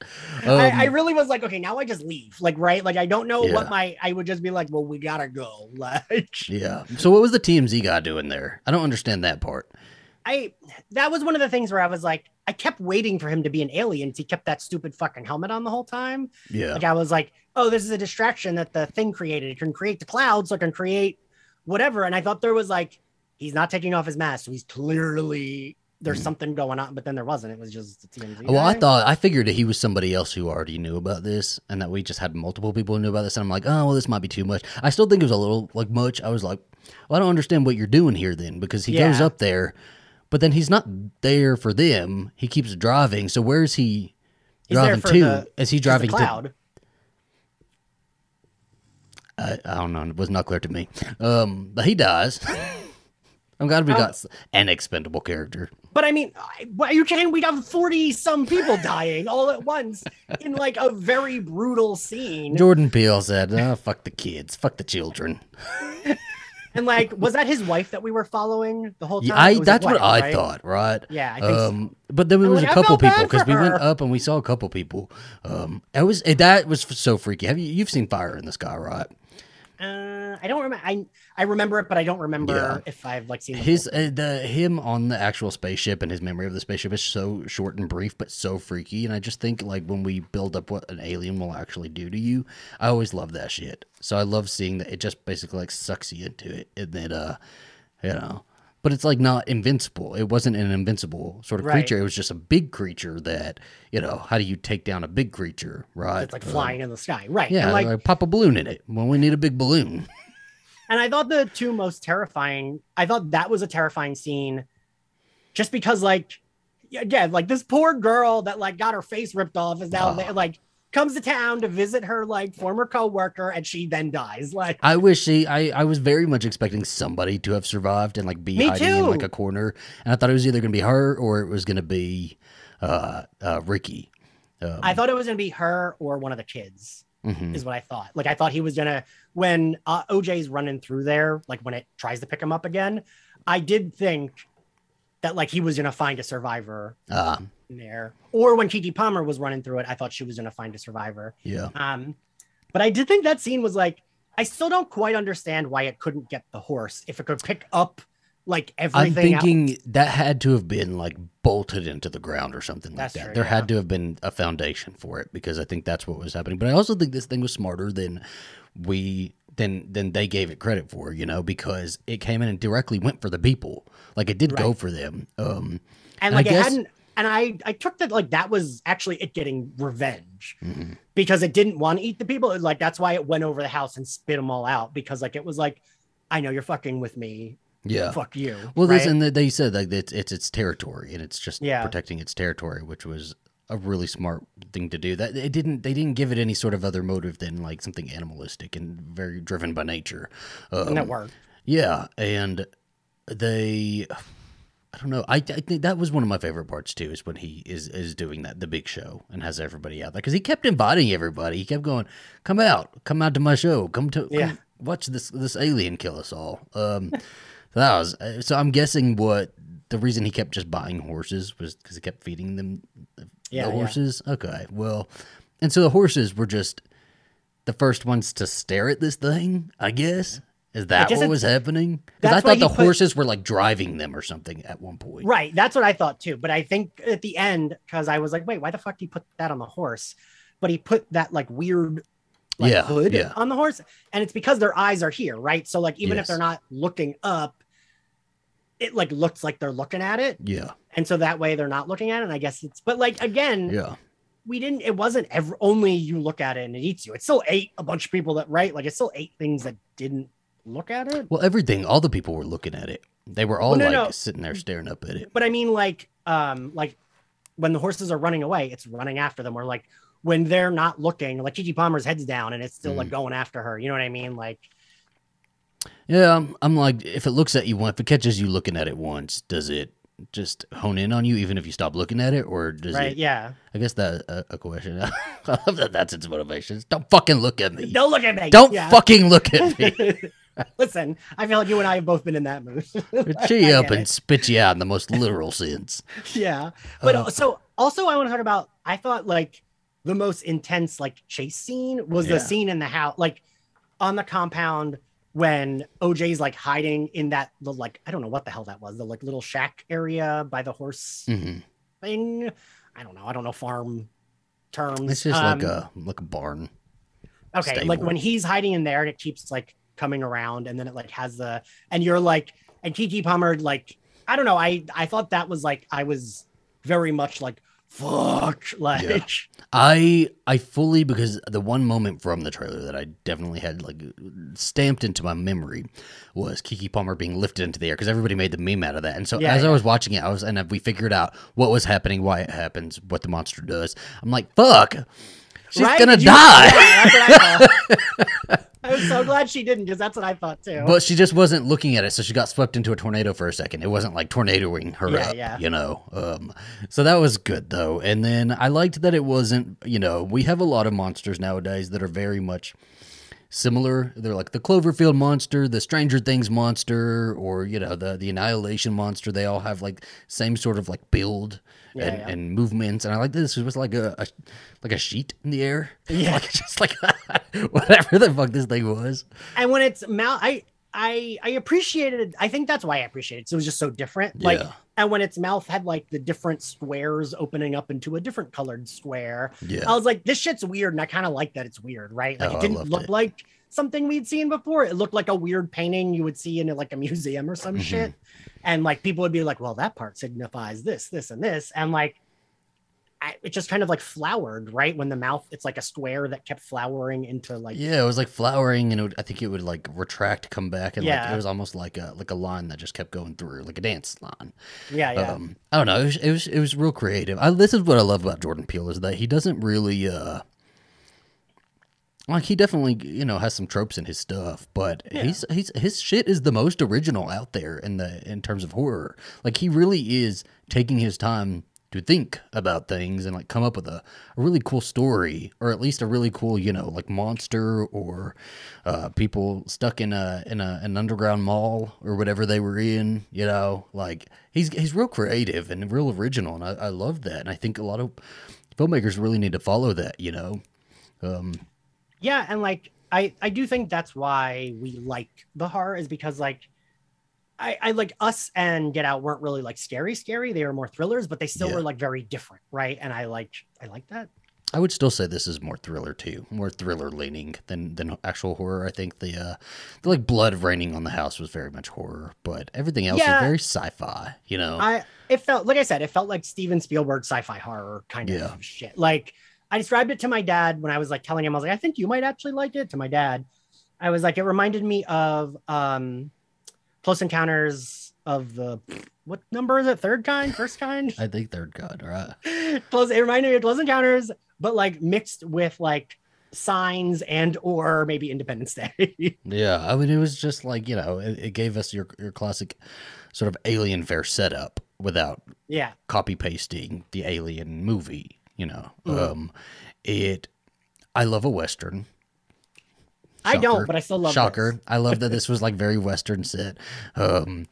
Um, I, I really was like, okay, now I just leave. Like, right? Like, I don't know yeah. what my... I would just be like, well, we gotta go. Like... Yeah. So what was the T M Z guy doing there? I don't understand that part. I... That was one of the things where I was like, I kept waiting for him to be an alien. He kept that stupid fucking helmet on the whole time. Yeah. Like, I was like, oh, this is a distraction that the thing created. It can create the clouds, so it can create whatever. And I thought there was like, he's not taking off his mask, so he's clearly... There's something going on, but then there wasn't. It was just the T M Z guy. Well, I thought, I figured that he was somebody else who already knew about this, and that we just had multiple people who knew about this. And I'm like, oh, well, this might be too much. I still think it was a little like much. I was like, well, I don't understand what you're doing here then, because he yeah. goes up there, but then he's not there for them. He keeps driving. So where is he he's driving to? The, is he driving the cloud. to? I, I don't know. It was not clear to me. Um, but he dies. I'm glad we got um, an expendable character. But I mean, are you kidding? We got forty some people dying all at once in like a very brutal scene. Jordan Peele said, oh, fuck the kids, fuck the children. And like, was that his wife that we were following the whole time? Yeah, I, that's wife, what I right? thought, right? Yeah, I think um, so. But there was like, a couple people, because we went up and we saw a couple people. Um, it was it, That was so freaky. Have you, you've seen Fire in the Sky, right? Uh, I don't remember. I I remember it, but I don't remember yeah. if I've like seen his uh, the him on the actual spaceship, and his memory of the spaceship is so short and brief, but so freaky. And I just think like when we build up what an alien will actually do to you, I always love that shit. So I love seeing that it just basically like sucks you into it, and then uh, you know. But it's like not invincible. It wasn't an invincible sort of right. creature. It was just a big creature that, you know, how do you take down a big creature, right? It's like flying um, in the sky, right? Yeah, and like, like pop a balloon in it. Well, we need a big balloon. And I thought the two most terrifying, I thought that was a terrifying scene just because like, yeah, like this poor girl that like got her face ripped off is now oh. like, comes to town to visit her like former coworker, and she then dies. Like I wish she I, I was very much expecting somebody to have survived and like be Me hiding too. in like a corner. And I thought it was either gonna be her or it was gonna be uh uh Ricky. Um, I thought it was gonna be her or one of the kids, mm-hmm. is what I thought. Like I thought he was gonna when uh, O J's running through there, like when it tries to pick him up again, I did think that like he was gonna find a survivor. Uh there or when Keke Palmer was running through it, I thought she was going to find a survivor. Yeah. Um, but I did think that scene was like, I still don't quite understand why it couldn't get the horse if it could pick up like everything. I'm thinking out. that had to have been like bolted into the ground or something that's like that. True, there yeah. had to have been a foundation for it, because I think that's what was happening. But I also think this thing was smarter than we than than they gave it credit for, you know, because it came in and directly went for the people. Like it did right. go for them. Um, and like and I it guess, hadn't. And I, I took that like that was actually it getting revenge mm-hmm. because it didn't want to eat the people. Like that's why it went over the house and spit them all out, because like it was like, I know you're fucking with me. yeah, fuck you. Well, right? And they said like it's, it's its territory, and it's just yeah. protecting its territory, which was a really smart thing to do. That it didn't they didn't give it any sort of other motive than like something animalistic and very driven by nature. Um, that worked. Yeah, and they. I don't know. I, I think that was one of my favorite parts too, is when he is is doing that, the big show, and has everybody out there, because he kept inviting everybody. He kept going, "Come out, come out to my show, come to yeah. come watch this this alien kill us all." Um, that was so. I'm guessing what the reason he kept just buying horses was because he kept feeding them yeah, the horses. Yeah. Okay, well, and so the horses were just the first ones to stare at this thing, I guess. Is that what was happening? Because I thought the horses were like driving them or something at one point. Right. That's what I thought too. But I think at the end, because I was like, wait, why the fuck did he put that on the horse? But he put that like weird like, yeah, hood yeah. on the horse. And it's because their eyes are here, right? So like even yes. if they're not looking up, it like looks like they're looking at it. Yeah. And so that way they're not looking at it. And I guess it's, but like again, yeah. we didn't, it wasn't ever, only you look at it and it eats you. It still ate a bunch of people that, right? Like it still ate things that didn't look at it. Well, everything, all the people were looking at it. They were all well, no, like no. sitting there staring up at it. But I mean, like, um, like when the horses are running away, it's running after them. Or like when they're not looking, like Keke Palmer's head's down and it's still mm. like going after her. You know what I mean? Like, yeah, I'm, I'm like, if it looks at you, if it catches you looking at it once, does it just hone in on you even if you stop looking at it, or does right, it yeah I guess that's uh, a question. I love that that's its motivation. Don't fucking look at me. Don't look at me. Don't yeah. fucking look at me. Listen, I feel like you and I have both been in that mood. Chew you up and it. Spit you out in the most literal sense. Yeah. But uh, so also I want to talk about, I thought like the most intense like chase scene was yeah. the scene in the house, like on the compound when O J's like hiding in that, the, like, I don't know what the hell that was. The like little shack area by the horse mm-hmm. thing. I don't know. I don't know farm terms. It's just um, like a, like a barn. Okay. Stable. Like when he's hiding in there and it keeps like coming around, and then it like has the, and you're like, and Keke Palmer, like, I don't know. I, I thought that was like, I was very much like, fuck, like yeah. I I fully, because the one moment from the trailer that I definitely had like stamped into my memory was Keke Palmer being lifted into the air, because everybody made the meme out of that. And so yeah, as yeah. I was watching it, I was, and we figured out what was happening, why it happens, what the monster does. I'm like, fuck, she's right? gonna you, die. Yeah, that's what I thought. I was so glad she didn't, because that's what I thought too. But she just wasn't looking at it, so she got swept into a tornado for a second. It wasn't like tornadoing her yeah, up, yeah. you know. Um, so that was good though. And then I liked that it wasn't, you know, we have a lot of monsters nowadays that are very much similar. They're like the Cloverfield monster, the Stranger Things monster, or, you know, the the Annihilation monster. They all have like same sort of like build yeah, and, yeah. and movements. And I like this. It was like a, a like a sheet in the air. Yeah. Like, just like whatever the fuck this thing was. And when it's mal, I I I appreciated it. I think that's why I appreciated it. It was just so different. Like yeah. and when its mouth had like the different squares opening up into a different colored square. Yeah. I was like, this shit's weird, and I kind of like that it's weird, right? Like oh, it didn't look it. like something we'd seen before. It looked like a weird painting you would see in like a museum or some mm-hmm. shit. And like people would be like, well, that part signifies this, this, and this. And like I, it just kind of like flowered, right? When the mouth, it's like a square that kept flowering into like yeah, it was like flowering, and it would, I think it would like retract, come back, and yeah. like it was almost like a like a line that just kept going through, like a dance line. Yeah, yeah. Um, I don't know. It was it was, it was real creative. I, this is what I love about Jordan Peele, is that he doesn't really uh, like he definitely you know has some tropes in his stuff, but yeah. he's he's his shit is the most original out there in the in terms of horror. Like he really is taking his time to think about things and like come up with a, a really cool story, or at least a really cool, you know, like monster or uh, people stuck in a in a, an underground mall or whatever they were in, you know, like he's he's real creative and real original, and I, I love that, and I think a lot of filmmakers really need to follow that, you know. Um, yeah, and like I I do think that's why we like the horror, is because like. I, I like Us and Get Out weren't really like scary, scary. They were more thrillers, but they still yeah. were like very different, right? And I like, I like that. I would still say this is more thriller too, more thriller leaning than than actual horror. I think the uh, the like blood raining on the house was very much horror, but everything else yeah. was very sci-fi. You know, I it felt like I said, it felt like Steven Spielberg sci-fi horror kind of yeah. shit. Like I described it to my dad when I was like telling him, I was like, I think you might actually like it. To my dad, I was like, it reminded me of um. Close Encounters of the, what number is it? Third kind? First kind? I think third kind, right? Close, it reminded me of Close Encounters, but like mixed with like Signs and or maybe Independence Day. Yeah, I mean, it was just like, you know, it, it gave us your, your classic sort of Alien fare setup without yeah copy pasting the Alien movie, you know. Mm-hmm. Um, it, I love a Western. Shocker. I don't, but I still love Shocker. This. I love that this was like very Western set. Um,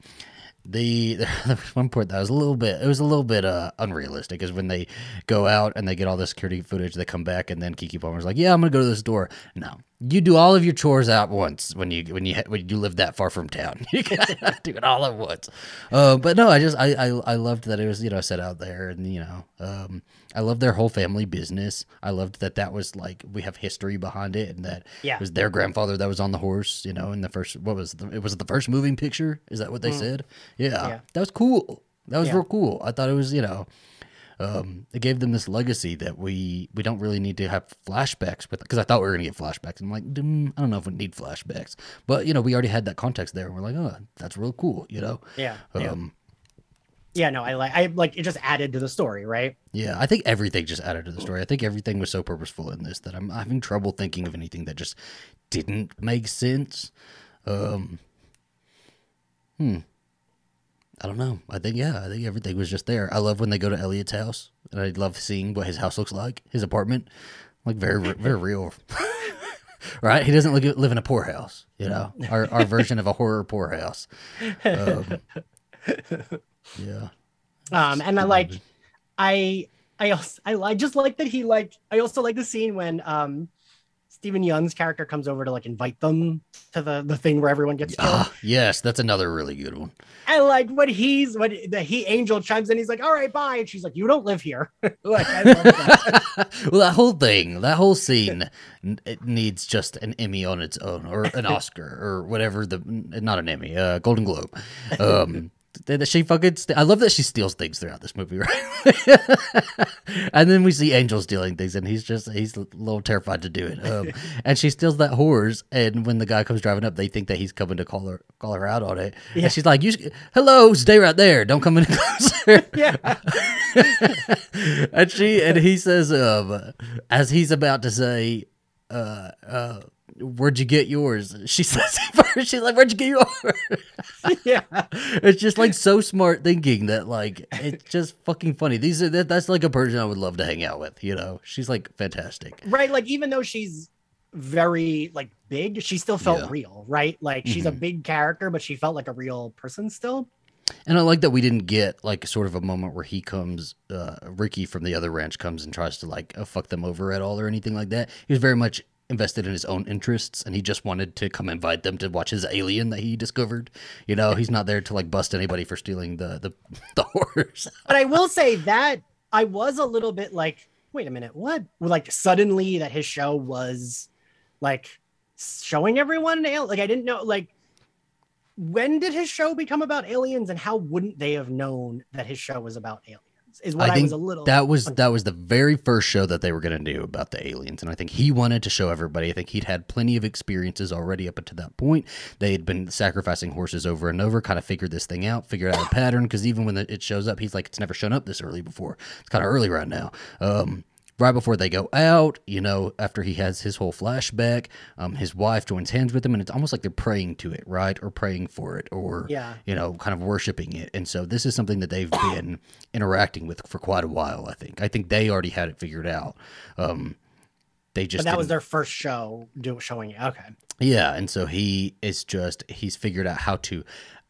the, the one point that was a little bit, it was a little bit uh, unrealistic is when they go out and they get all the security footage, they come back and then Keke Palmer's like, yeah, I'm going to go to this door. No, you do all of your chores at once when you, when you, when you live that far from town, you gotta do it all at once. Uh, but no, I just, I, I, I loved that it was, you know, set out there and, you know, um, I loved their whole family business. I loved that that was like, we have history behind it, and that yeah. it was their grandfather that was on the horse, you know, in the first, what was the, it was the first moving picture? Is that what they mm. said? Yeah. yeah. That was cool. That was yeah. real cool. I thought it was, you know, um, it gave them this legacy that we, we don't really need to have flashbacks with, because I thought we were going to get flashbacks. I'm like, I don't know if we need flashbacks, but you know, we already had that context there and we're like, oh, that's real cool. You know? Yeah. Um, yeah. Yeah, no, I like, I like, it just added to the story, right? Yeah, I think everything just added to the story. I think everything was so purposeful in this that I'm having trouble thinking of anything that just didn't make sense. Um, hmm. I don't know. I think, yeah, I think everything was just there. I love when they go to Elliot's house, and I love seeing what his house looks like, his apartment. Like, very, very real. Right? He doesn't live, live in a poorhouse, you know? Our, our version of a horror poorhouse. Um, yeah. Um, and I like, I, I also, I, I just like that he like, I also like the scene when, um, Stephen Yeun's character comes over to like invite them to the, the thing where everyone gets killed. Uh, yes, that's another really good one. And like when he's when the he angel chimes in, he's like, "All right, bye," and she's like, "You don't live here." Like, I love that. Well, that whole thing, that whole scene, it needs just an Emmy on its own, or an Oscar, or whatever the not an Emmy, uh, Golden Globe. Um, that she fucking st- I love that she steals things throughout this movie, right? And then we see Angel stealing things, and he's just he's a little terrified to do it. Um, and she steals that horse, and when the guy comes driving up, they think that he's coming to call her call her out on it. Yeah. And she's like, "You, sh- hello, stay right there, don't come any closer." Yeah. And she and he says, um, as he's about to say, uh, uh, "Where'd you get yours?" She says it first. She's like, "Where'd you get yours?" Yeah. It's just like so smart thinking that like, it's just fucking funny. These are, that, that's like a person I would love to hang out with, you know? She's like fantastic. Right. Like, even though she's very like big, she still felt yeah. real, right? Like she's mm-hmm. a big character, but she felt like a real person still. And I like that we didn't get like sort of a moment where he comes, uh, Ricky from the other ranch comes and tries to like uh, fuck them over at all or anything like that. He was very much invested in his own interests, and he just wanted to come invite them to watch his alien that he discovered. You know, he's not there to like bust anybody for stealing the the, the horse. But I will say that I was a little bit like, wait a minute, what? Like suddenly that his show was like showing everyone alien. Like I didn't know. Like when did his show become about aliens, and how wouldn't they have known that his show was about aliens? Is what I, I think was a little that was unclear. That was the very first show that they were going to do about the aliens, and I think he wanted to show everybody. I think he'd had plenty of experiences already up until that point. They had been sacrificing horses over and over, kind of figured this thing out, figured out a pattern, because even when it shows up, he's like, "It's never shown up this early before. It's kind of early right now." Um, right before they go out, you know, after he has his whole flashback, um, his wife joins hands with him, and it's almost like they're praying to it, right? Or praying for it, or, yeah. you know, kind of worshiping it. And so this is something that they've been interacting with for quite a while, I think. I think they already had it figured out. Um, they just But that was their first show do, showing it. Okay. Yeah, and so he is just, he's figured out how to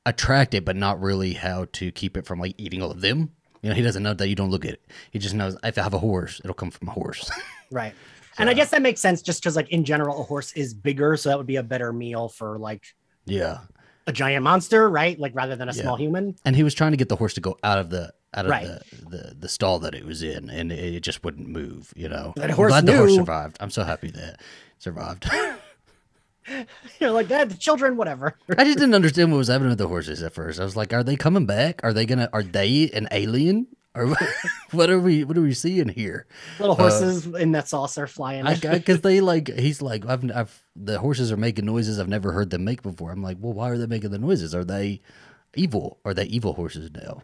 attract it, but not really how to keep it from, like, eating all of them. You know, he doesn't know that you don't look at it. He just knows if I have a horse, it'll come from a horse. Right. So. And I guess that makes sense just because, like, in general, a horse is bigger. So that would be a better meal for, like, yeah, a giant monster, right? Like, rather than a yeah. small human. And he was trying to get the horse to go out of the out of right. the, the, the stall that it was in, and it, it just wouldn't move, you know. That horse I'm glad knew. The horse survived. I'm so happy that it survived. You're like that, the children, whatever. I just didn't understand what was happening with the horses at first. I was like, are they coming back? Are they gonna? Are they an alien? Or what are we? What are we seeing here? Little horses uh, in that saucer flying. Because they like, he's like, I've, I've, the horses are making noises I've never heard them make before. I'm like, well, why are they making the noises? Are they evil? Are they evil horses now?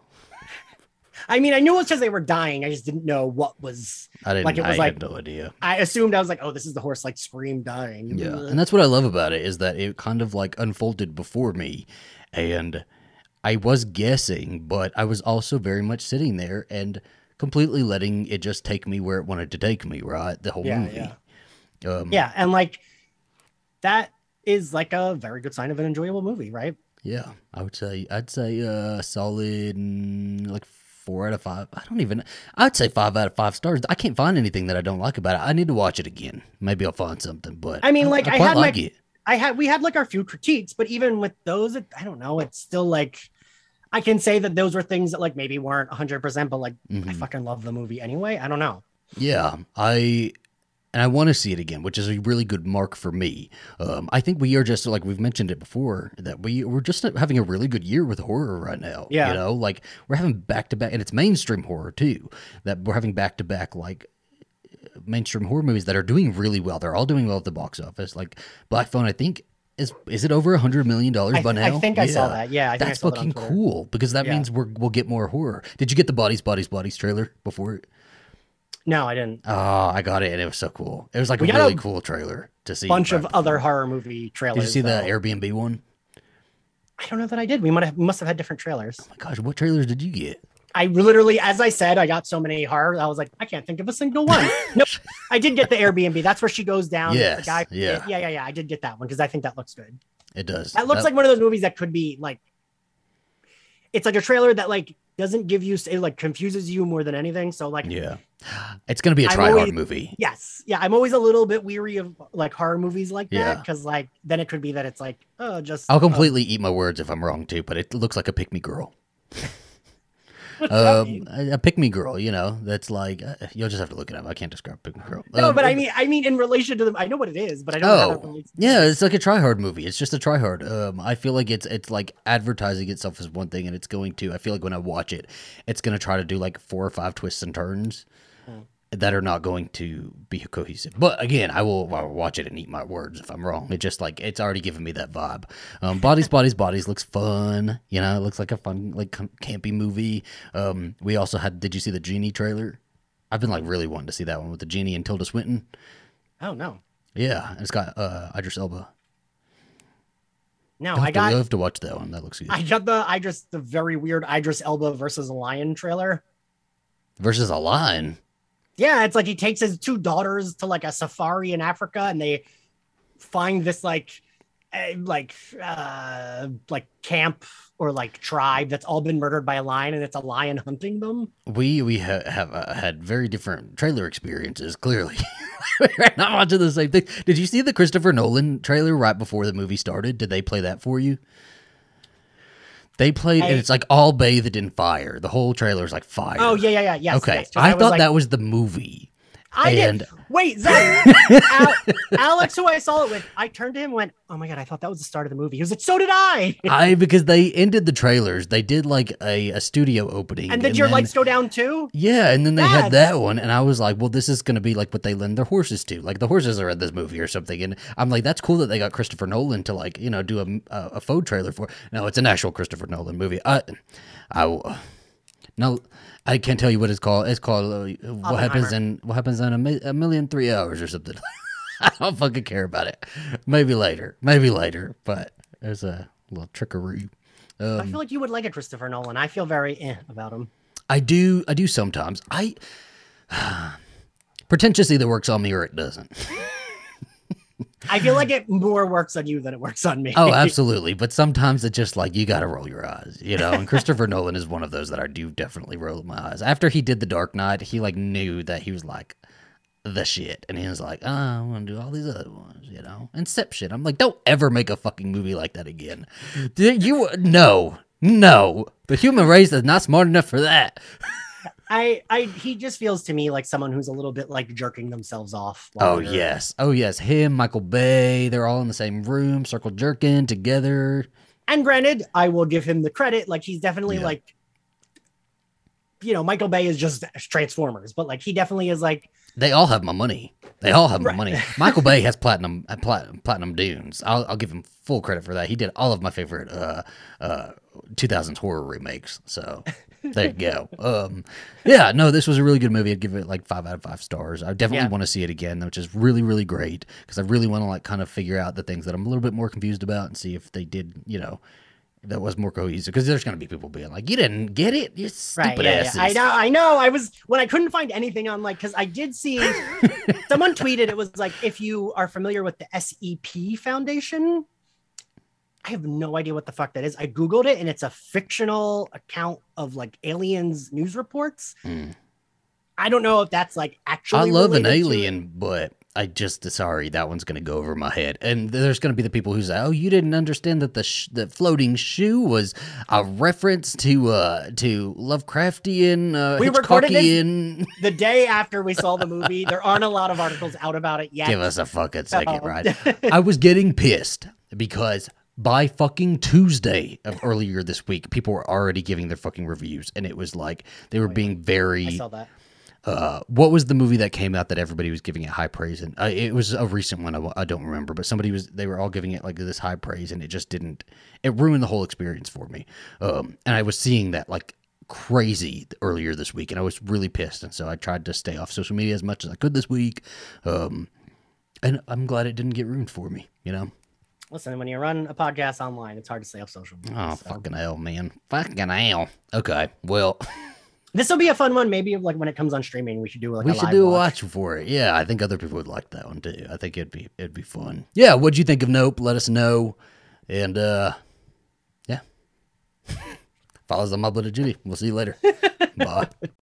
I mean, I knew it was because they were dying. I just didn't know what was. I didn't. Like, it was I like, had no idea. I assumed I was like, oh, this is the horse like Scream dying. Yeah, and that's what I love about it, is that it kind of like unfolded before me, and I was guessing, but I was also very much sitting there and completely letting it just take me where it wanted to take me, right? The whole yeah, movie. Yeah. Um, yeah, and like that is like a very good sign of an enjoyable movie, right? Yeah, I would say, I'd say a solid like four out of five. I don't even, I'd say five out of five stars. I can't find anything that I don't like about it. I need to watch it again. Maybe I'll find something, but I mean, like I, I, I quite had like, like it. I had, we had like our few critiques, but even with those, I don't know, it's still like, I can say that those were things that like maybe weren't one hundred percent, but like mm-hmm. I fucking love the movie anyway. I don't know. Yeah, I and I want to see it again, which is a really good mark for me. Um, I think we are just like we've mentioned it before that we we're just having a really good year with horror right now. Yeah, you know, like we're having back to back, and it's mainstream horror too. That we're having back to back like mainstream horror movies that are doing really well. They're all doing well at the box office. Like Black Phone, I think. Is is it over a hundred million dollars by now? I think yeah. I saw that. Yeah, I think that's I saw fucking that cool because that yeah. means we're we'll get more horror. Did you get the Bodies, Bodies, Bodies trailer before? No, I didn't. Oh, I got it, and it was so cool. It was like we a really a cool trailer to see. Bunch of before. Other horror movie trailers. Did you see though. The Airbnb one? I don't know that I did. We might have we must have had different trailers. Oh my gosh, what trailers did you get? I literally, as I said, I got so many horror. I was like, I can't think of a single one. No, I did get the Airbnb. That's where she goes down. Yes, the guy, yeah. yeah, yeah, yeah. I did get that one because I think that looks good. It does. That looks that... like one of those movies that could be like, it's like a trailer that like doesn't give you, it like confuses you more than anything. So like, yeah, it's going to be a try hard movie. Yes. Yeah. I'm always a little bit weary of like horror movies like yeah. that because like then it could be that it's like, oh, just. I'll completely oh. eat my words if I'm wrong too, but it looks like a pick me girl. Um, a pick me girl, you know, that's like uh, you'll just have to look it up. I can't describe pick me girl. No, um, but I mean, I mean, in relation to them, I know what it is, but I don't. Oh, know how it yeah, it's like a try hard movie. It's just a try hard. Um, I feel like it's it's like advertising itself is one thing, and it's going to. I feel like when I watch it, it's going to try to do like four or five twists and turns hmm. that are not going to be cohesive. But again, I will, I will watch it and eat my words if I'm wrong. It just like it's already given me that vibe. Um, Bodies, Bodies, Bodies looks fun. You know, it looks like a fun, like campy movie. Um, we also had. Did you see the Genie trailer? I've been like really wanting to see that one with the Genie and Tilda Swinton. Oh no. Yeah, and it's got uh, Idris Elba. No, I got. I have to watch that one. That looks good. I got the Idris, the very weird Idris Elba versus a lion trailer. Versus a lion. Yeah, it's like he takes his two daughters to like a safari in Africa, and they find this like, like, uh, like camp or like tribe that's all been murdered by a lion, and it's a lion hunting them. We we ha- have uh, had very different trailer experiences. Clearly, we're not watching the same thing. Did you see the Christopher Nolan trailer right before the movie started? Did they play that for you? They played, I, and it's like all bathed in fire. The whole trailer is like fire. Oh, yeah, yeah, yeah. Yes, okay. Yes, I, I thought like, that was the movie. I and... did. Wait, Zach. Al- Alex, who I saw it with, I turned to him and went, oh my God, I thought that was the start of the movie. He was like, so did I. I, because they ended the trailers. They did like a, a studio opening. And did and your then, lights go down too? Yeah. And then they That's... had that one. And I was like, well, this is going to be like what they lend their horses to. Like the horses are in this movie or something. And I'm like, that's cool that they got Christopher Nolan to like, you know, do a, a, a faux trailer for it. No, it's an actual Christopher Nolan movie. I, I, no, I can't tell you what it's called. It's called uh, what happens in what happens in a, mi- a million three hours or something. I don't fucking care about it. Maybe later. Maybe later. But there's a little trickery. Um, I feel like you would like a Christopher Nolan. I feel very eh about him. I do. I do sometimes. I pretentious either works on me or it doesn't. I feel like it more works on you than it works on me. Oh, absolutely. But sometimes it's just like, you got to roll your eyes, you know? And Christopher Nolan is one of those that I do definitely roll my eyes. After he did The Dark Knight, he like knew that he was like the shit. And he was like, oh, I want to do all these other ones, you know? Inception. I'm like, don't ever make a fucking movie like that again. You, no, no. The human race is not smart enough for that. I, I, he just feels to me like someone who's a little bit like jerking themselves off. Oh yes, oh yes, him, Michael Bay, they're all in the same room, circle jerking together. And granted, I will give him the credit. Like he's definitely yeah. like you know, Michael Bay is just Transformers, but like he definitely is like. They all have my money. They all have my right. money. Michael Bay has platinum, platinum, platinum dunes. I'll, I'll give him full credit for that. He did all of my favorite uh, uh, two thousands horror remakes. So there you go. Um, yeah, no, this was a really good movie. I'd give it like five out of five stars. I definitely yeah. want to see it again, which is really, really great because I really want to like kind of figure out the things that I'm a little bit more confused about and see if they did, you know. That was more cohesive because there's going to be people being like, you didn't get it. You're stupid right, yeah, asses. Yeah. I know. I know. I was when I couldn't find anything on like because I did see someone tweeted. It was like, if you are familiar with the S E P Foundation. I have no idea what the fuck that is. I Googled it and it's a fictional account of like aliens news reports. Mm. I don't know if that's like actually. I love an alien, but. I just, sorry, that one's going to go over my head. And there's going to be the people who say, oh, you didn't understand that the sh the floating shoe was a reference to uh, to Lovecraftian, uh, we Hitchcockian. The day after we saw the movie, there aren't a lot of articles out about it yet. Give us a fucking second, oh. right? I was getting pissed because by fucking Tuesday of earlier this week, people were already giving their fucking reviews. And it was like, they were oh, being yeah. very... I saw that. Uh, what was the movie that came out that everybody was giving it high praise? And uh, it was a recent one. I, I don't remember, but somebody was, they were all giving it like this high praise and it just didn't, it ruined the whole experience for me. Um, and I was seeing that like crazy earlier this week and I was really pissed. And so I tried to stay off social media as much as I could this week. Um, and I'm glad it didn't get ruined for me, you know? Listen, when you run a podcast online, it's hard to stay off social media. Oh, so. Fucking hell, man. Fucking hell. Okay. Well... This will be a fun one. Maybe like when it comes on streaming, we should do like we a should do a watch. watch for it. Yeah, I think other people would like that one too. I think it'd be it'd be fun. Yeah, what'd you think of Nope? Let us know, and uh, yeah, follow us on My Bloody Judy. We'll see you later. Bye.